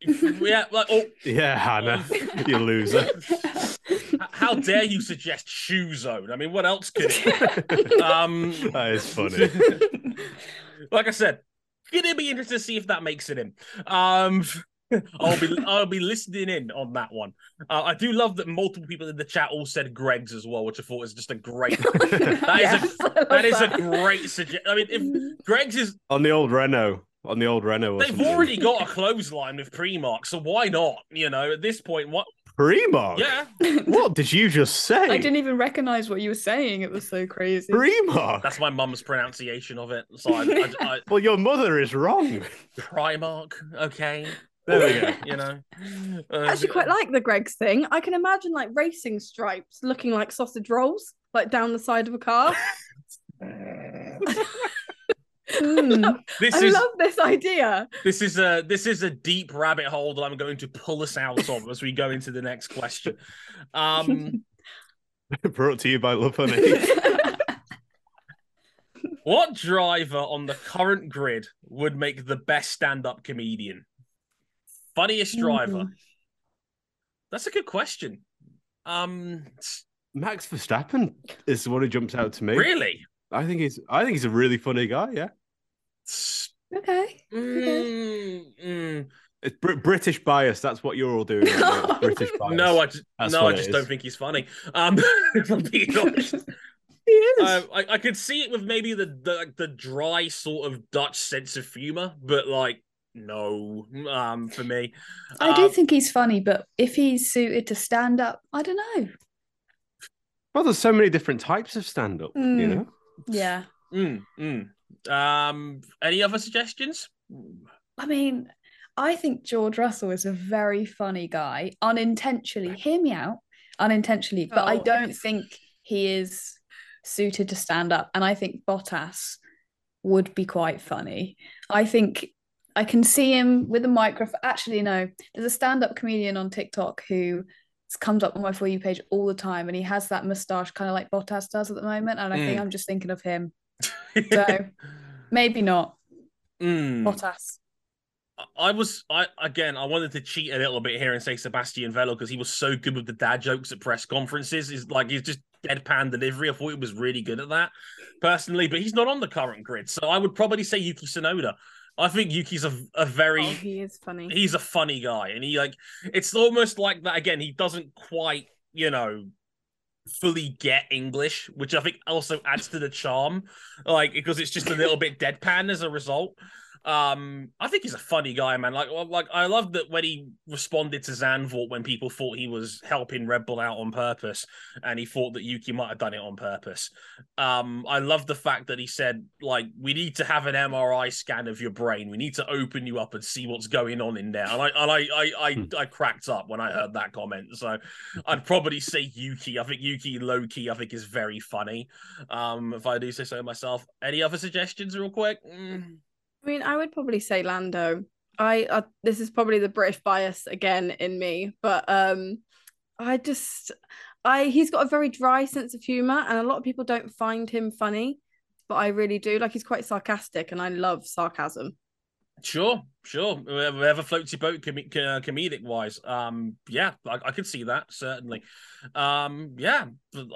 Yeah, like oh. Yeah, Hannah, you loser. How dare you suggest shoe zone? I mean, what else could it? um, that is funny. Like I said, gonna be interested to see if that makes it in. Um, I'll be I'll be listening in on that one. Uh, I do love that multiple people in the chat all said Greg's as well, which I thought was just a great. That yes, is a, that is that. a great suggestion. I mean, if Greg's is on the old Renault, on the old Renault, they've something. already got a clothesline with Primark, so why not? You know, at this point, what Primark? Yeah, what did you just say? I didn't even recognize what you were saying. It was so crazy. Primark. That's my mum's pronunciation of it. So I, I, I... Well, your mother is wrong. Primark. Okay. There we go. You know, uh, I actually quite like the Greg's thing. I can imagine like racing stripes looking like sausage rolls, like down the side of a car. Mm. I, love, this I is, love this idea. This is a this is a deep rabbit hole that I'm going to pull us out of as we go into the next question. Um, Brought to you by Love Honey. What driver on the current grid would make the best stand-up comedian? Funniest driver. Mm. That's a good question. Um, Max Verstappen is the one who jumps out to me. Really? I think he's. I think he's a really funny guy. Yeah. Okay. Mm, mm. It's Br- British bias. That's what you're all doing. Right? British bias. No, I just, no, I just don't think he's funny. Um, if I'm being honest. He is. Uh, I, I could see it with maybe the, the the dry sort of Dutch sense of humor, but like no, um, for me. I um, do think he's funny, but if he's suited to stand up, I don't know. Well, there's so many different types of stand up, mm. you know. Yeah. Mm, mm. Um, any other suggestions? I mean, I think George Russell is a very funny guy. Unintentionally, hear me out. Unintentionally, but oh. I don't think he is suited to stand up. And I think Bottas would be quite funny. I think I can see him with a microphone. Actually, no, there's a stand-up comedian on TikTok who comes up on my For You page all the time, and he has that moustache kind of like Bottas does at the moment, and I mm. think I'm just thinking of him. So maybe not. Mm. Bottas. I was, I again, I wanted to cheat a little bit here and say Sebastian Vettel because he was so good with the dad jokes at press conferences. He's like, he's just deadpan delivery. I thought he was really good at that personally, but he's not on the current grid. So I would probably say Yuki Tsunoda. I think Yuki's a, a very... Oh, he is funny. He's a funny guy. And he, like... It's almost like that, again, he doesn't quite, you know, fully get English, which I think also adds to the charm, like, because it's just a little bit deadpan as a result. Um, I think he's a funny guy, man. Like, like I love that when he responded to Zandvoort when people thought he was helping Red Bull out on purpose, and he thought that Yuki might have done it on purpose. Um, I love the fact that he said, like, we need to have an M R I scan of your brain. We need to open you up and see what's going on in there. And I and I I I, hmm. I cracked up when I heard that comment. So I'd probably say Yuki. I think Yuki low-key, I think, is very funny. Um, if I do say so myself. Any other suggestions real quick? Mm. I mean, I would probably say Lando. I uh, this is probably the British bias again in me, but um, I just, I he's got a very dry sense of humour, and a lot of people don't find him funny, but I really do. Like, he's quite sarcastic, and I love sarcasm. Sure, sure. Whatever floats your boat, com- uh, comedic wise. Um, yeah, I, I could see that certainly. Um, yeah, I,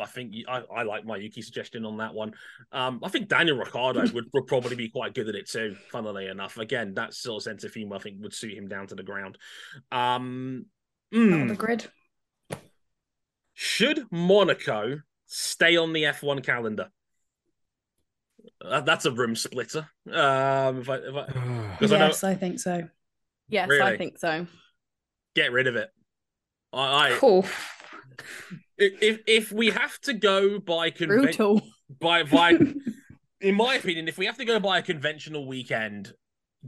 I think I, I like my Yuki suggestion on that one. Um, I think Daniel Ricciardo would, would probably be quite good at it too. Funnily enough, again, that sort of sense of humor I think would suit him down to the ground. Um, mm. On the grid. Should Monaco stay on the F one calendar? That's a room splitter. Um, if I, if I, yes, I, I think so. Yes, really? I think so. Get rid of it. I, I cool. If if we have to go by conventional, by by, in my opinion, if we have to go by a conventional weekend,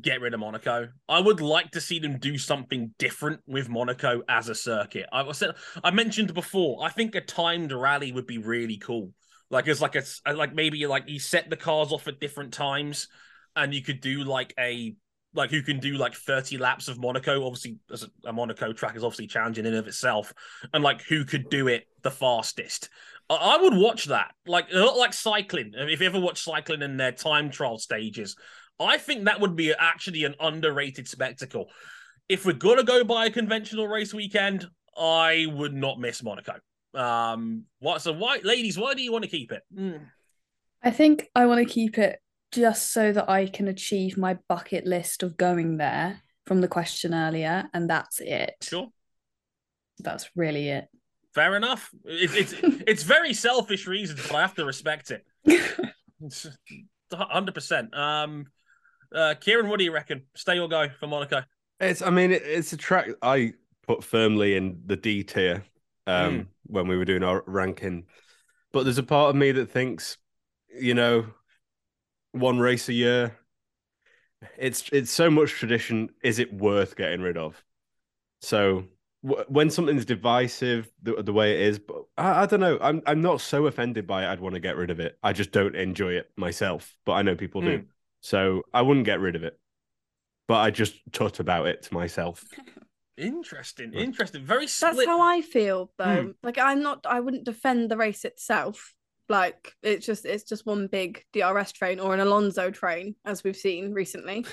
get rid of Monaco. I would like to see them do something different with Monaco as a circuit. I was said I mentioned before. I think a timed rally would be really cool. Like it's like it's like maybe like you set the cars off at different times, and you could do like a like you can do like thirty laps of Monaco. Obviously, as a, a Monaco track is obviously challenging in and of itself, and like who could do it the fastest. I, I would watch that. Like like cycling. If you ever watch cycling in their time trial stages. I think that would be actually an underrated spectacle. If we're going to go by a conventional race weekend, I would not miss Monaco. Um, what, so why, ladies, why do you want to keep it? Mm. I think I want to keep it just so that I can achieve my bucket list of going there from the question earlier, and that's it. Sure. That's really it. Fair enough. It, it's, it's very selfish reasons, but I have to respect it. one hundred percent. Um... Uh, Ciaran, what do you reckon? Stay or go for Monaco? It's, I mean, it, it's a track I put firmly in the D tier um, mm. when we were doing our ranking. But there's a part of me that thinks, you know, one race a year. It's it's so much tradition. Is it worth getting rid of? So w- when something's divisive the, the way it is, but I, I don't know. I'm I'm not so offended by it. I'd want to get rid of it. I just don't enjoy it myself. But I know people mm. do. So I wouldn't get rid of it, but I just tut about it to myself. Interesting, interesting. Very split. That's how I feel, though. Mm. Like I'm not, I wouldn't defend the race itself. Like it's just, it's just one big D R S train or an Alonso train, as we've seen recently.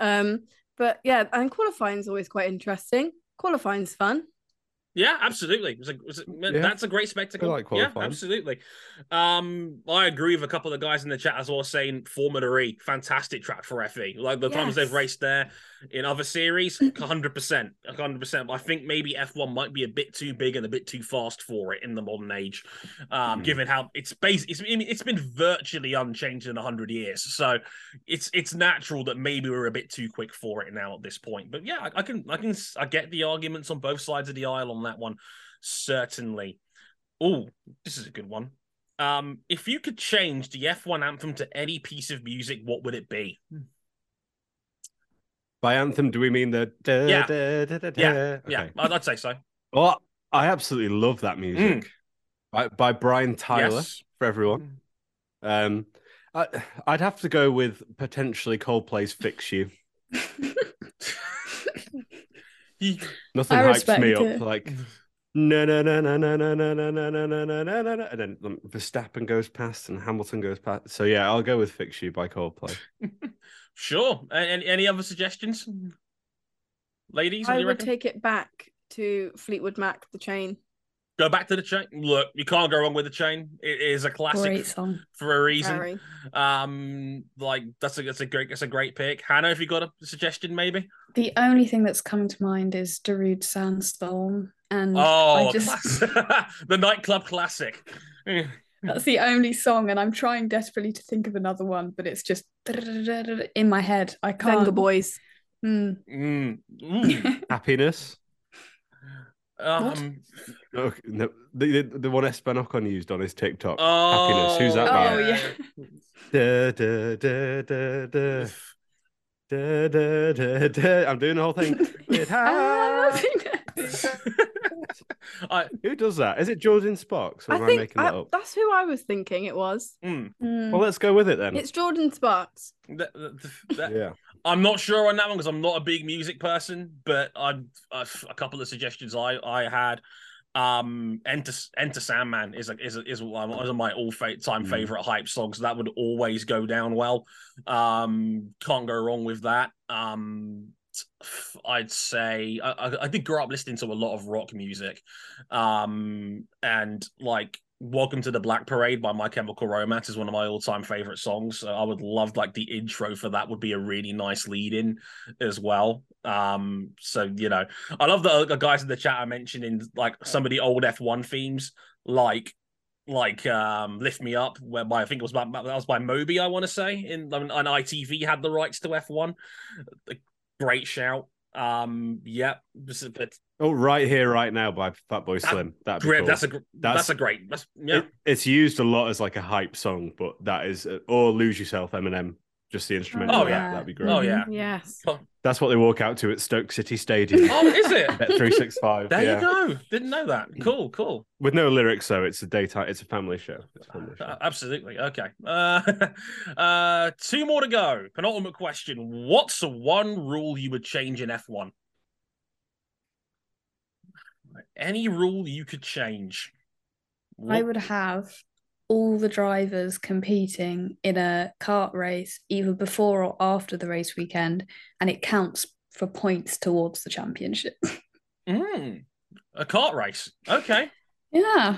um, but yeah, and qualifying is always quite interesting. Qualifying's fun. Yeah, absolutely. It was a, it was a, yeah. That's a great spectacle. I like qualifying. Yeah, absolutely. Um, I agree with a couple of the guys in the chat as well saying Formula E, fantastic track for F E. Like the yes. times they've raced there in other series, one hundred percent. one hundred percent. I think maybe F one might be a bit too big and a bit too fast for it in the modern age, um, mm. given how it's based, it's, it's been virtually unchanged in one hundred years. So it's it's natural that maybe we're a bit too quick for it now at this point. But yeah, I, I can I can I get the arguments on both sides of the aisle on that one, certainly. Oh, this is a good one. Um, if you could change the F one anthem to any piece of music, what would it be? By anthem, do we mean the... Da, yeah, da, da, da, da. yeah, okay. yeah. I'd say so. Well, I absolutely love that music mm. by, by Brian Tyler, yes. for everyone. Um, I, I'd have to go with potentially Coldplay's Fix You. Nothing hypes me up like no no no no no no no no no no no no no no, and then Verstappen goes past and Hamilton goes past. So yeah, I'll go with Fix You by Coldplay. Sure. Any any other suggestions, ladies? I would take it back to Fleetwood Mac, The Chain. Go back to The Chain. Look, you can't go wrong with The Chain. It is a classic for a reason. Sorry. Um, like that's a that's a great that's a great pick. Hannah, have you got a suggestion, maybe? The only thing that's coming to mind is Darude Sandstorm, and oh, I just... the nightclub classic. That's the only song, and I'm trying desperately to think of another one, but it's just in my head. I can't. Venga Boys. Mm. Mm. Mm. Happiness. Um, okay, no, the, the the one Esteban Ocon used on his TikTok. Oh, Happiness. Who's that man? Oh yeah. da, da, da, da, da. Da, da, da, da. I'm doing the whole thing. I, who does that? Is it Jordan Sparks? Or I am think I making that I, up? That's who I was thinking it was. Mm. Mm. Well, let's go with it then. It's Jordan Sparks. The, the, the, yeah. I'm not sure on that one because I'm not a big music person, but I, I a couple of suggestions I, I had. Um, Enter Enter Sandman is a, is a, is one of my all time favorite hype songs. That would always go down well. Um, can't go wrong with that. Um, I'd say I, I did grow up listening to a lot of rock music, um, and like. Welcome to the Black Parade by My Chemical Romance is one of my all-time favorite songs. So I would love like the intro for that would be a really nice lead-in as well. Um, so you know, I love the, the guys in the chat are mentioning like some of the old F one themes, like like um, Lift Me Up, whereby I think it was by, that was by Moby, I want to say, in an I T V had the rights to F one. A great shout. Um, yeah. But, oh, Right Here, Right Now by Fatboy Slim. That'd be cool. That's a that's, that's a great. That's, yeah. It, it's used a lot as like a hype song, but that is or Lose Yourself, Eminem. Just the instrumental. Oh, yeah. That'd be great. Oh, yeah. Yes. That's what they walk out to at Stoke City Stadium. Oh, is it? At three sixty-five. There yeah. you go. Didn't know that. Cool, cool. With no lyrics, though. It's a daytime. It's a family show. It's a family show. Uh, absolutely. Okay. Uh, uh, two more to go. Penultimate question. What's the one rule you would change in F one? Any rule you could change. What... I would have... all the drivers competing in a kart race either before or after the race weekend, and it counts for points towards the championship. Mm, a kart race. Okay. Yeah.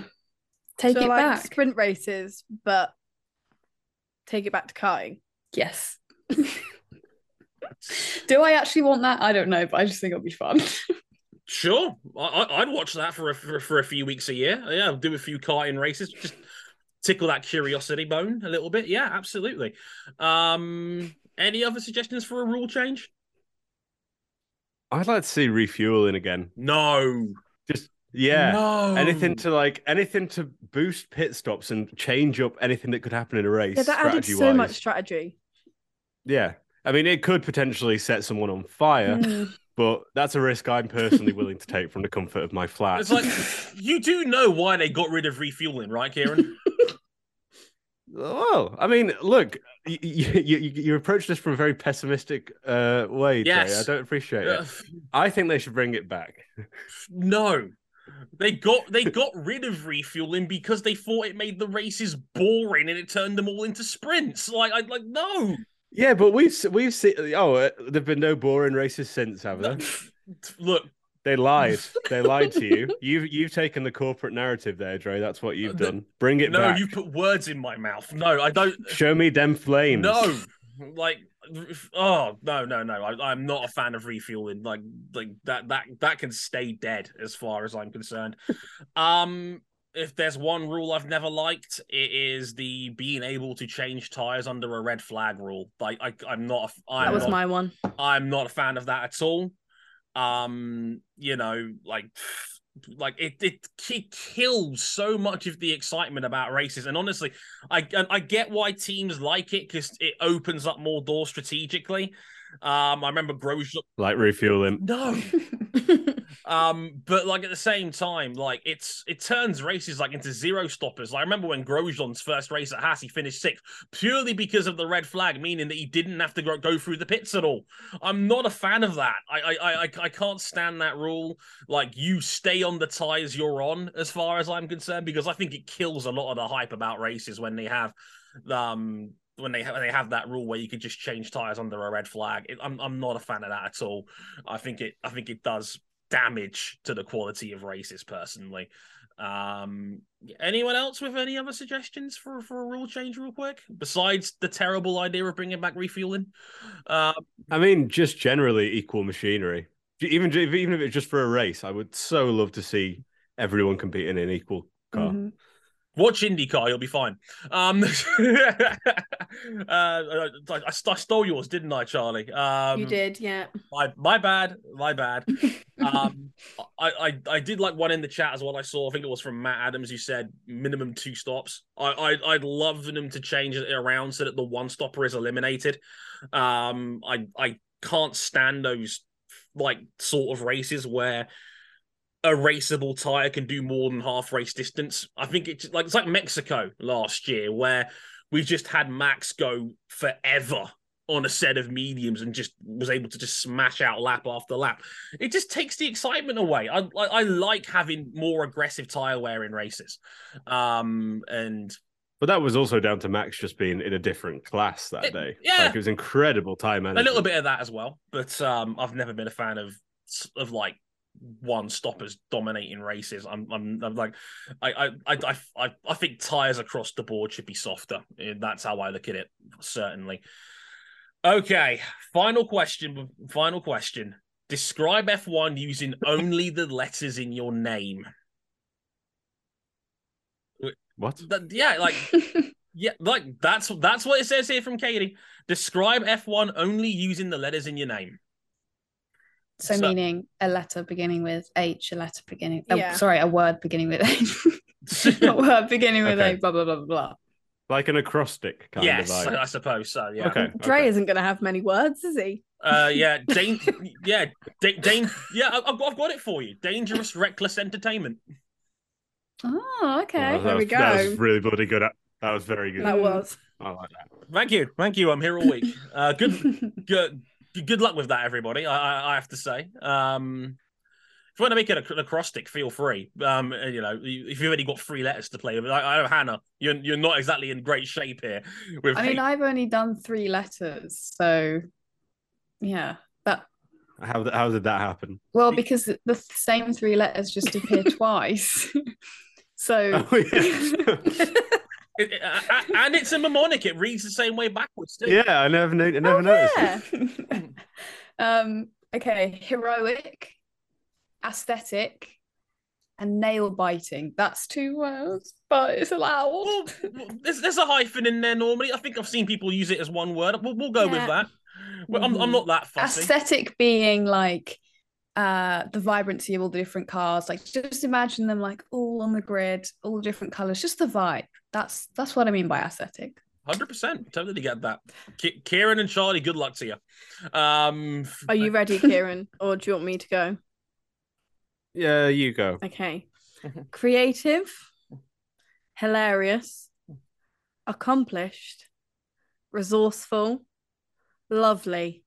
Take so it like back. Sprint races, but take it back to karting. Yes. Do I actually want that? I don't know, but I just think it'll be fun. Sure. I- I'd watch that for a, for, for a few weeks a year. Yeah, I'll do a few karting races. Just... tickle that curiosity bone a little bit. Yeah, absolutely. Um, any other suggestions for a rule change? I'd like to see refueling again. No. Just, yeah. No. Anything to, like, anything to boost pit stops and change up anything that could happen in a race. Yeah, that added so much strategy. Yeah. I mean, it could potentially set someone on fire. Mm. But that's a risk I'm personally willing to take from the comfort of my flat. It's like, you do know why they got rid of refueling, right, Ciaran? Oh, I mean, look, you you, you approach this from a very pessimistic uh, way. Yes. Jay. I don't appreciate uh, it. I think they should bring it back. No. They got they got rid of refueling because they thought it made the races boring and it turned them all into sprints. Like, I like, no. Yeah, but we've we've seen. Oh, uh, there've been no boring races since, have there? Look, they lied. They lied to you. You've you've taken the corporate narrative there, Dre. That's what you've done. The, Bring it no, back. No, you put words in my mouth. No, I don't. Show me them flames. No, like, oh no, no, no. I, I'm not a fan of refueling. Like, like that that that can stay dead as far as I'm concerned. Um. If there's one rule I've never liked, it is the being able to change tires under a red flag rule. Like I, I'm not. A, I'm that was not, my one. I'm not a fan of that at all. Um, you know, like, like it, it, it kills so much of the excitement about races. And honestly, I, I get why teams like it because it opens up more doors strategically. Um, I remember Grosjean like refueling. No. Um, but like at the same time, like it's it turns races like into zero stoppers. Like I remember when Grosjean's first race at Haas, he finished sixth purely because of the red flag, meaning that he didn't have to go, go through the pits at all. I'm not a fan of that. I I I I can't stand that rule. Like you stay on the tires you're on, as far as I'm concerned, because I think it kills a lot of the hype about races when they have um when they have, they have that rule where you could just change tires under a red flag. It, I'm I'm not a fan of that at all. I think it I think it does damage to the quality of races personally. Um, anyone else with any other suggestions for, for a rule change real quick? Besides the terrible idea of bringing back refueling? Uh, I mean, just generally equal machinery. Even, even if it's just for a race, I would so love to see everyone competing in an equal car. Mm-hmm. Watch IndyCar, you'll be fine. Um, uh, I, I stole yours, didn't I, Charlie? Um, you did, yeah. My, my bad, my bad. um, I, I, I did like one in the chat as well. I saw, I think it was from Matt Adams, who said minimum two stops. I, I, I'd love them to change it around so that the one stopper is eliminated. Um, I, I can't stand those like sort of races where a raceable tire can do more than half race distance. I think it's like it's like Mexico last year where we just had Max go forever on a set of mediums and just was able to just smash out lap after lap. It just takes the excitement away. I I, I like having more aggressive tire wear in races, um, and. But that was also down to Max just being in a different class that it, day. Yeah, like it was incredible time management. A little bit of that as well, but um, I've never been a fan of of like. One stoppers dominating races. I'm, I'm, I'm like, I, I, I, I, I think tires across the board should be softer. That's how I look at it, certainly. Okay, final question. Final question. Describe F one using only the letters in your name. What? That, yeah, like, yeah, like that's that's what it says here from Katie. Describe F one only using the letters in your name. So, so meaning a letter beginning with H, a letter beginning. Yeah. Oh, sorry, a word beginning with H. Not word beginning with okay. A. Blah blah blah blah. Like an acrostic kind yes, of. Yes, I suppose so. Yeah. Okay. Dre okay. isn't going to have many words, is he? Uh, yeah, Dane. yeah, Dane. Dane yeah, I've got, I've got it for you. Dangerous, reckless entertainment. Oh, okay. Oh, there we go. That was really bloody good. That was very good. That was. I like that. Thank you, thank you. I'm here all week. Uh, good, good, good luck with that, everybody. I, I, I have to say. Um, if you want to make it an acrostic, feel free. Um, you know, if you've already got three letters to play with, I, I know Hannah, you're you're not exactly in great shape here. With I mean, eight... I've only done three letters, so yeah. That. How how did that happen? Well, because the same three letters just appear twice. So, oh, yeah. it, uh, and it's a mnemonic; it reads the same way backwards too. Yeah, I never, I never oh, noticed. Yeah. um, okay, heroic, aesthetic, and nail biting. That's two words, but it's allowed. Well, there's, there's a hyphen in there normally. I think I've seen people use it as one word. We'll, we'll go yeah. with that. Well, I'm, I'm not that fussy. Aesthetic being like. Uh, the vibrancy of all the different cars, like just imagine them like all on the grid, all the different colours, just the vibe. That's that's what I mean by aesthetic. one hundred percent. Totally get that. K- Ciaran and Charley, good luck to you. Um, Are you ready, Ciaran? Or do you want me to go? Yeah, you go. Okay. Creative, hilarious, accomplished, resourceful, lovely,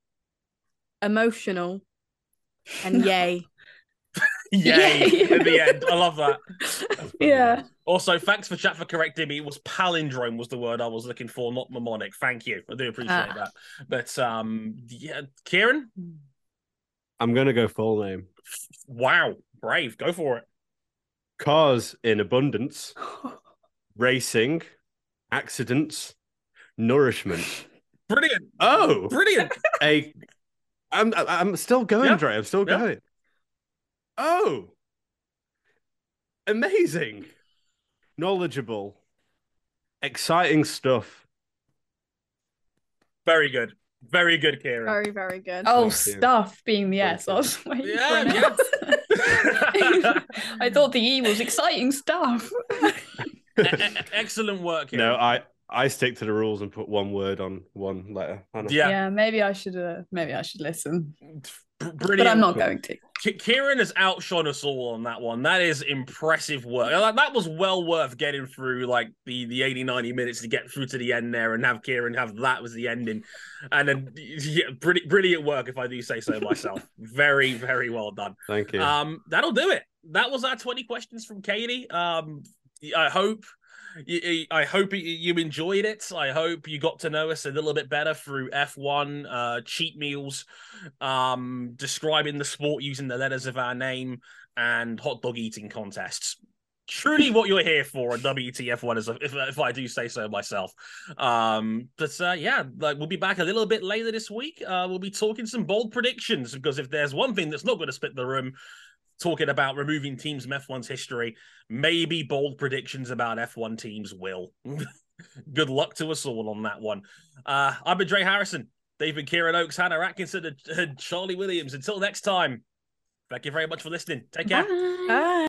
emotional, and yay. yay. Yay in the end. I love that. Yeah. Also, thanks for chat for correcting me. It was palindrome was the word I was looking for, not mnemonic. Thank you. I do appreciate ah. that. But um yeah, Ciaran? I'm gonna go full name. Wow, brave. Go for it. Cars in abundance, racing, accidents, nourishment. Brilliant. Oh, brilliant. A I'm I'm still going, yep. Dre. I'm still yep. going. Oh, amazing, knowledgeable, exciting stuff. Very good, very good, Ciaran. Very, very good. Oh, stuff being the S. I was waiting yeah, for an yeah. I thought the E was exciting stuff. e- excellent work, Ciaran. No, I. I stick to the rules and put one word on one letter. Yeah, yeah maybe I should. Uh, maybe I should listen. Brilliant. But I'm not going to. Ciaran has outshone us all on that one. That is impressive work. Like, that was well worth getting through, like the the eighty, ninety minutes to get through to the end there, and have Ciaran have that was the ending, and then yeah, brilliant, brilliant work if I do say so myself. Very, very well done. Thank you. Um, that'll do it. That was our twenty questions from Katie. Um, I hope. I hope you enjoyed it. I hope you got to know us a little bit better through F one, uh, cheat meals, um, describing the sport using the letters of our name, and hot dog eating contests. Truly what you're here for on W T F one, if, if I do say so myself. Um, but uh, yeah, like we'll be back a little bit later this week. Uh, we'll be talking some bold predictions, because if there's one thing that's not going to split the room, talking about removing teams from F one's history, maybe bold predictions about F one teams will. Good luck to us all on that one. Uh, I've been Dre Harrison. They've been Ciaran Oakes, Hannah Atkinson, and Charley Williams. Until next time, thank you very much for listening. Take care. Bye. Bye.